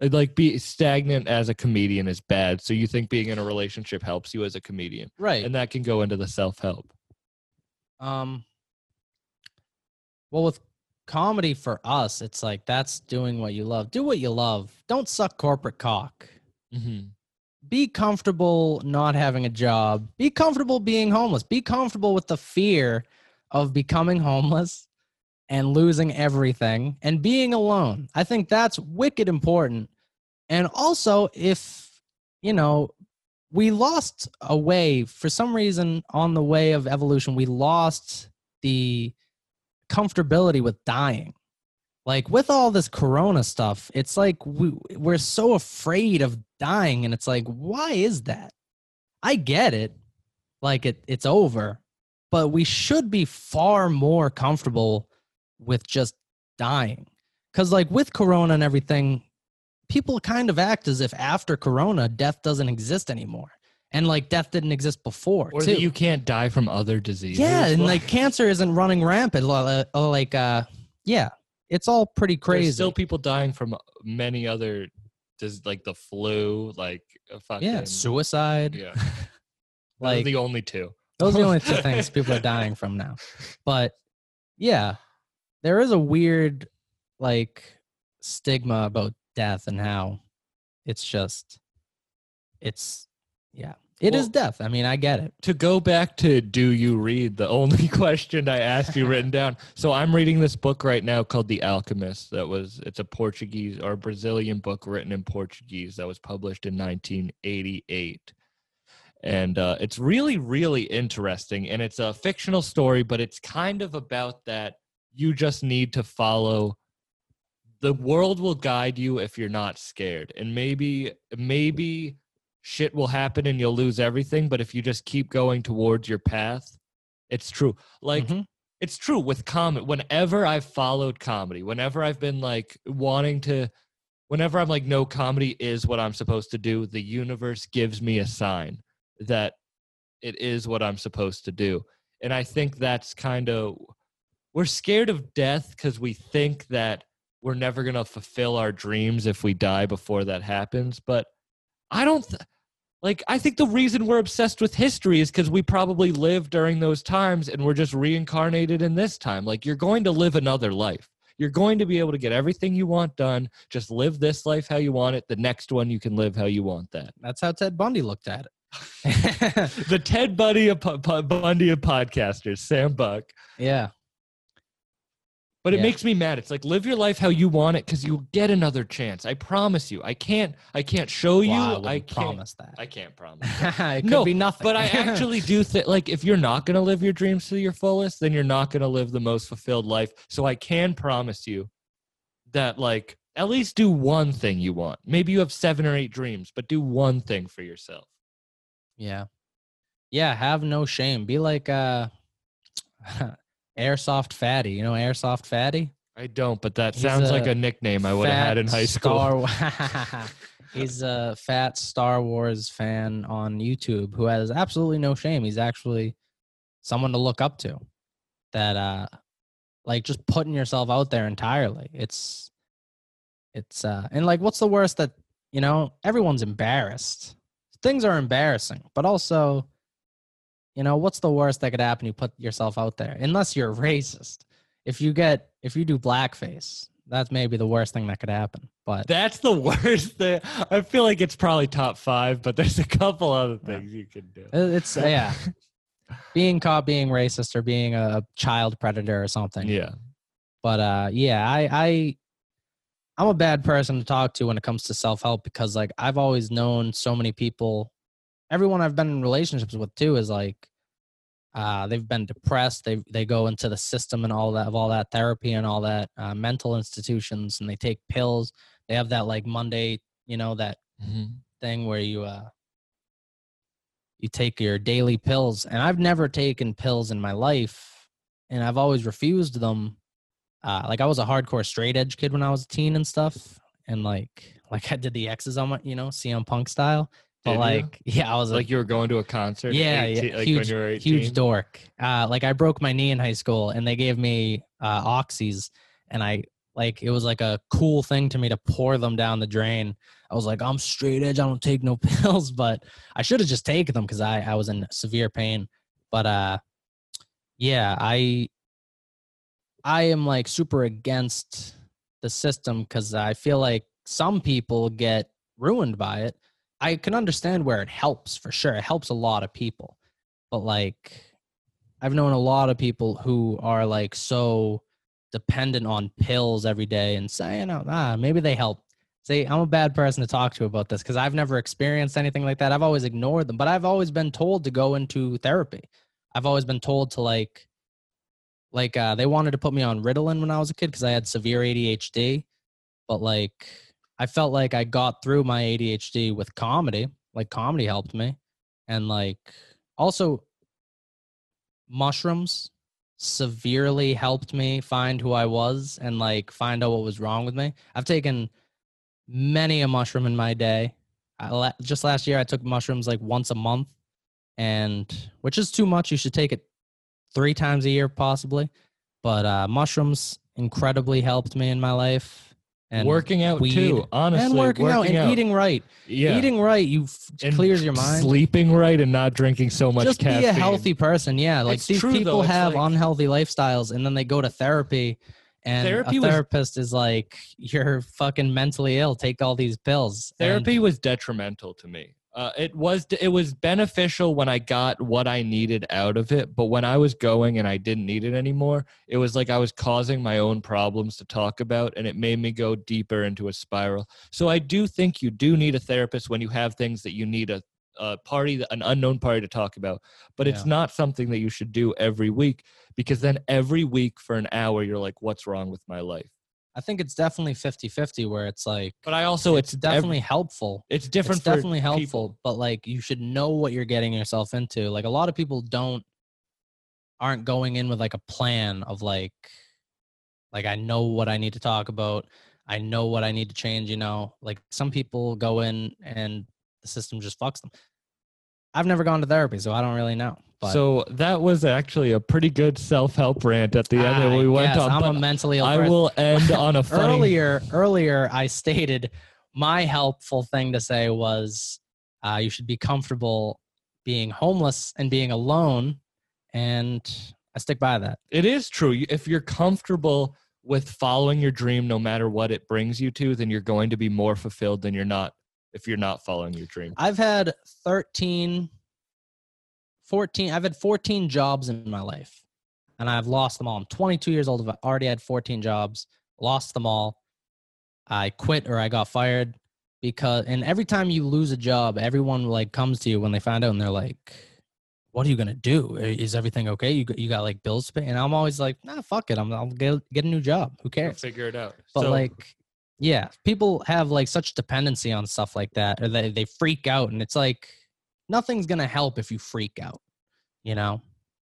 Like, be stagnant as a comedian is bad. So you think being in a relationship helps you as a comedian. Right. And that can go into the self-help. Well, with comedy for us, it's like, that's doing what you love. Do what you love. Don't suck corporate cock. Mm-hmm. Be comfortable not having a job. Be comfortable being homeless. Be comfortable with the fear of becoming homeless and losing everything and being alone. I think that's wicked important. And also, if, we lost a way for some reason on the way of evolution, we lost the comfortability with dying. Like, with all this corona stuff, it's like we're so afraid of dying. And it's like, why is that? I get it. Like, it's over. But we should be far more comfortable with just dying. Because with corona and everything, people kind of act as if after corona, death doesn't exist anymore. And death didn't exist before. Or that you can't die from other diseases. Yeah, and cancer isn't running rampant. Yeah, it's all pretty crazy. There's still people dying from many other, the flu, suicide. Yeah. Those are the only two. Those are the only two things people are dying from now. But yeah, there is a weird, stigma about death and how it is death. I mean, I get it. To go back to do you read, the only question I asked you written down. So I'm reading this book right now called The Alchemist. It's a Portuguese or Brazilian book written in Portuguese that was published in 1988. And it's really, really interesting. And it's a fictional story, but it's kind of about that. You just need to follow. The world will guide you if you're not scared. And maybe shit will happen and you'll lose everything. But if you just keep going towards your path, it's true. It's true with comedy. Whenever I've followed comedy, whenever I've been whenever I'm like, no, comedy is what I'm supposed to do, the universe gives me a sign that it is what I'm supposed to do. And I think that's kind of... We're scared of death because we think that we're never going to fulfill our dreams if we die before that happens. But I don't I think the reason we're obsessed with history is because we probably lived during those times and we're just reincarnated in this time. You're going to live another life. You're going to be able to get everything you want done. Just live this life how you want it. The next one you can live how you want that. That's how Ted Bundy looked at it. The Ted Bundy of podcasters, Sam Buck. Yeah. But it makes me mad. It's live your life how you want it because you'll get another chance. I promise you. I can't show you. I can't promise that. I can't promise. It could be nothing. But I actually do think, if you're not going to live your dreams to your fullest, then you're not going to live the most fulfilled life. So I can promise you that, at least do one thing you want. Maybe you have 7 or 8 dreams, but do one thing for yourself. Yeah. Yeah, have no shame. Be like... Airsoft Fatty. You know Airsoft Fatty? I don't, but that sounds like a nickname I would have had in high school. He's a fat Star Wars fan on YouTube who has absolutely no shame. He's actually someone to look up to. That just putting yourself out there entirely. It's what's the worst that, everyone's embarrassed. Things are embarrassing, but also what's the worst that could happen? You put yourself out there, unless you're racist. If you do blackface, that's maybe the worst thing that could happen. But that's the worst thing. I feel like it's probably top 5, but there's a couple other things you can do. It's being caught being racist or being a child predator or something. Yeah. But yeah, I'm a bad person to talk to when it comes to self-help because, like, I've always known so many people. Everyone I've been in relationships with too is like, they've been depressed. They go into the system and all that therapy and all that mental institutions, and they take pills. They have that like Monday, you know, that thing where you take your daily pills. And I've never taken pills in my life, and I've always refused them. Like I was a hardcore straight edge kid when I was a teen and stuff, and like I did the X's on my, you know, CM Punk style. But did like, you? Yeah, I was like you were going to a concert. Yeah, 18, yeah. Like huge, when you were 18. Huge dork. Like I broke my knee in high school, and they gave me oxys, and I like it was like a cool thing to me to pour them down the drain. I was like, I'm straight edge. I don't take no pills, but I should have just taken them because I was in severe pain. But yeah, I am like super against the system because I feel like some people get ruined by it. I can understand where it helps for sure. It helps a lot of people. But like I've known a lot of people who are like so dependent on pills every day and saying, oh, maybe they help. See, I'm a bad person to talk to about this because I've never experienced anything like that. I've always ignored them, but I've always been told to go into therapy. I've always been told to like they wanted to put me on Ritalin when I was a kid because I had severe ADHD. But like I felt like I got through my ADHD with comedy. Like comedy helped me. And like also mushrooms severely helped me find who I was and like find out what was wrong with me. I've taken many a mushroom in my day. Just last year I took mushrooms like once a month, and which is too much. You should take it 3 times a year possibly, but mushrooms incredibly helped me in my life. And working out too, honestly. And working out and eating right. Yeah. Eating right, clears your mind. Sleeping right and not drinking so much caffeine. Just be a healthy person, yeah. Like it's these true, people have like unhealthy lifestyles, and then they go to therapy, and a therapist is like, you're fucking mentally ill. Take all these pills. Therapy was detrimental to me. It was beneficial when I got what I needed out of it, but when I was going and I didn't need it anymore, it was like I was causing my own problems to talk about, and it made me go deeper into a spiral. So I do think you do need a therapist when you have things that you need an unknown party to talk about, but it's not something that you should do every week, because then every week for an hour, you're like, what's wrong with my life? I think it's definitely 50-50 where it's like, but I also, it's definitely helpful. It's different. It's definitely helpful, people. But like, you should know what you're getting yourself into. Like a lot of people aren't going in with like a plan of like, I know what I need to talk about. I know what I need to change. You know, like some people go in and the system just fucks them. I've never gone to therapy, so I don't really know. But so that was actually a pretty good self-help rant at the end. We went on. I'm a mentally ill person. I will end on a funny. Earlier, I stated my helpful thing to say was you should be comfortable being homeless and being alone, and I stick by that. It is true. If you're comfortable with following your dream, no matter what it brings you to, then you're going to be more fulfilled than you're not. If you're not following your dream. I've had 14 jobs in my life, and I've lost them all. I'm 22 years old. I've already had 14 jobs, lost them all. I quit or I got fired and every time you lose a job, everyone like comes to you when they find out and they're like, what are you going to do? Is everything okay? You got like bills to pay. And I'm always like, nah, fuck it. I'll get a new job. Who cares? I'll figure it out. But yeah, people have like such dependency on stuff like that, or they freak out, and it's like nothing's going to help if you freak out, you know?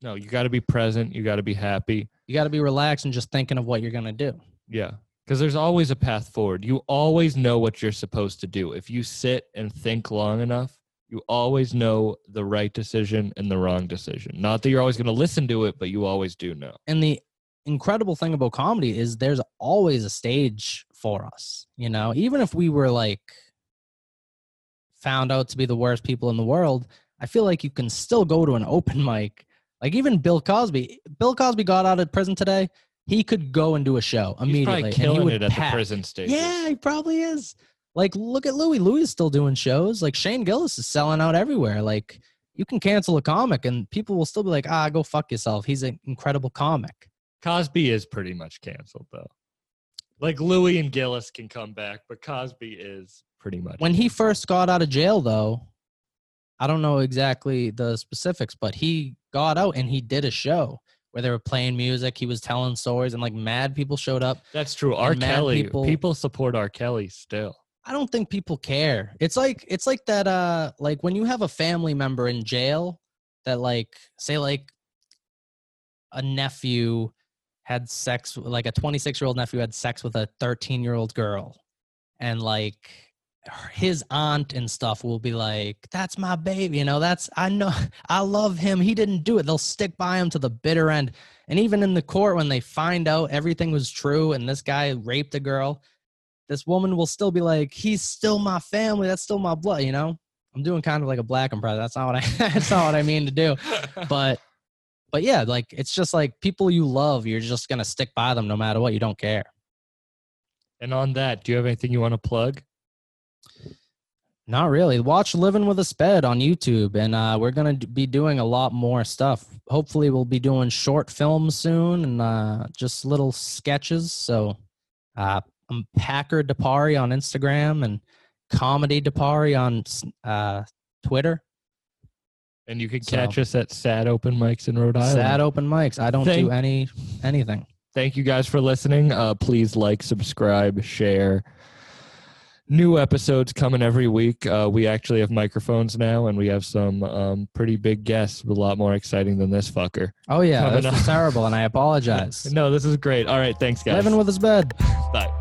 No, you got to be present. You got to be happy. You got to be relaxed and just thinking of what you're going to do. Yeah, because there's always a path forward. You always know what you're supposed to do. If you sit and think long enough, you always know the right decision and the wrong decision. Not that you're always going to listen to it, but you always do know. And the incredible thing about comedy is there's always a stage for us, you know, even if we were like found out to be the worst people in the world, I feel like you can still go to an open mic. Like even Bill Cosby got out of prison today. He could go and do a show immediately. He's probably killing it at the prison stage. Yeah, he probably is. Like, look at Louis. Louis is still doing shows. Like Shane Gillis is selling out everywhere. Like You can cancel a comic and people will still be like, ah, go fuck yourself. He's an incredible comic. Cosby is pretty much canceled, though. Like Louis and Gillis can come back, but Cosby is pretty much. When he first got out of jail, though, I don't know exactly the specifics, but he got out and he did a show where they were playing music. He was telling stories and like mad people showed up. That's true. R. Kelly. People support R. Kelly still. I don't think people care. It's like that. Like when you have a family member in jail that like, say like a nephew had sex, like a 26-year-old nephew had sex with a 13-year-old girl. And like his aunt and stuff will be like, that's my baby. You know, I love him. He didn't do it. They'll stick by him to the bitter end. And even in the court, when they find out everything was true and this guy raped a girl, this woman will still be like, he's still my family. That's still my blood. You know, I'm doing kind of like a black impression. That's not what I mean to do. But yeah, like, it's just like people you love, you're just going to stick by them no matter what. You don't care. And on that, do you have anything you want to plug? Not really. Watch Living with a Sped on YouTube, and we're going to be doing a lot more stuff. Hopefully, we'll be doing short films soon and just little sketches. So I'm Packer Depari on Instagram and Comedy Depari on Twitter. And you can catch us at Sad Open Mics in Rhode Island. Sad Open Mics. I don't do anything. Thank you guys for listening. Please like, subscribe, share. New episodes coming every week. We actually have microphones now, and we have some pretty big guests, a lot more exciting than this fucker. Oh, yeah. This is terrible, and I apologize. No, this is great. All right. Thanks, guys. Living with a Sped. Bye.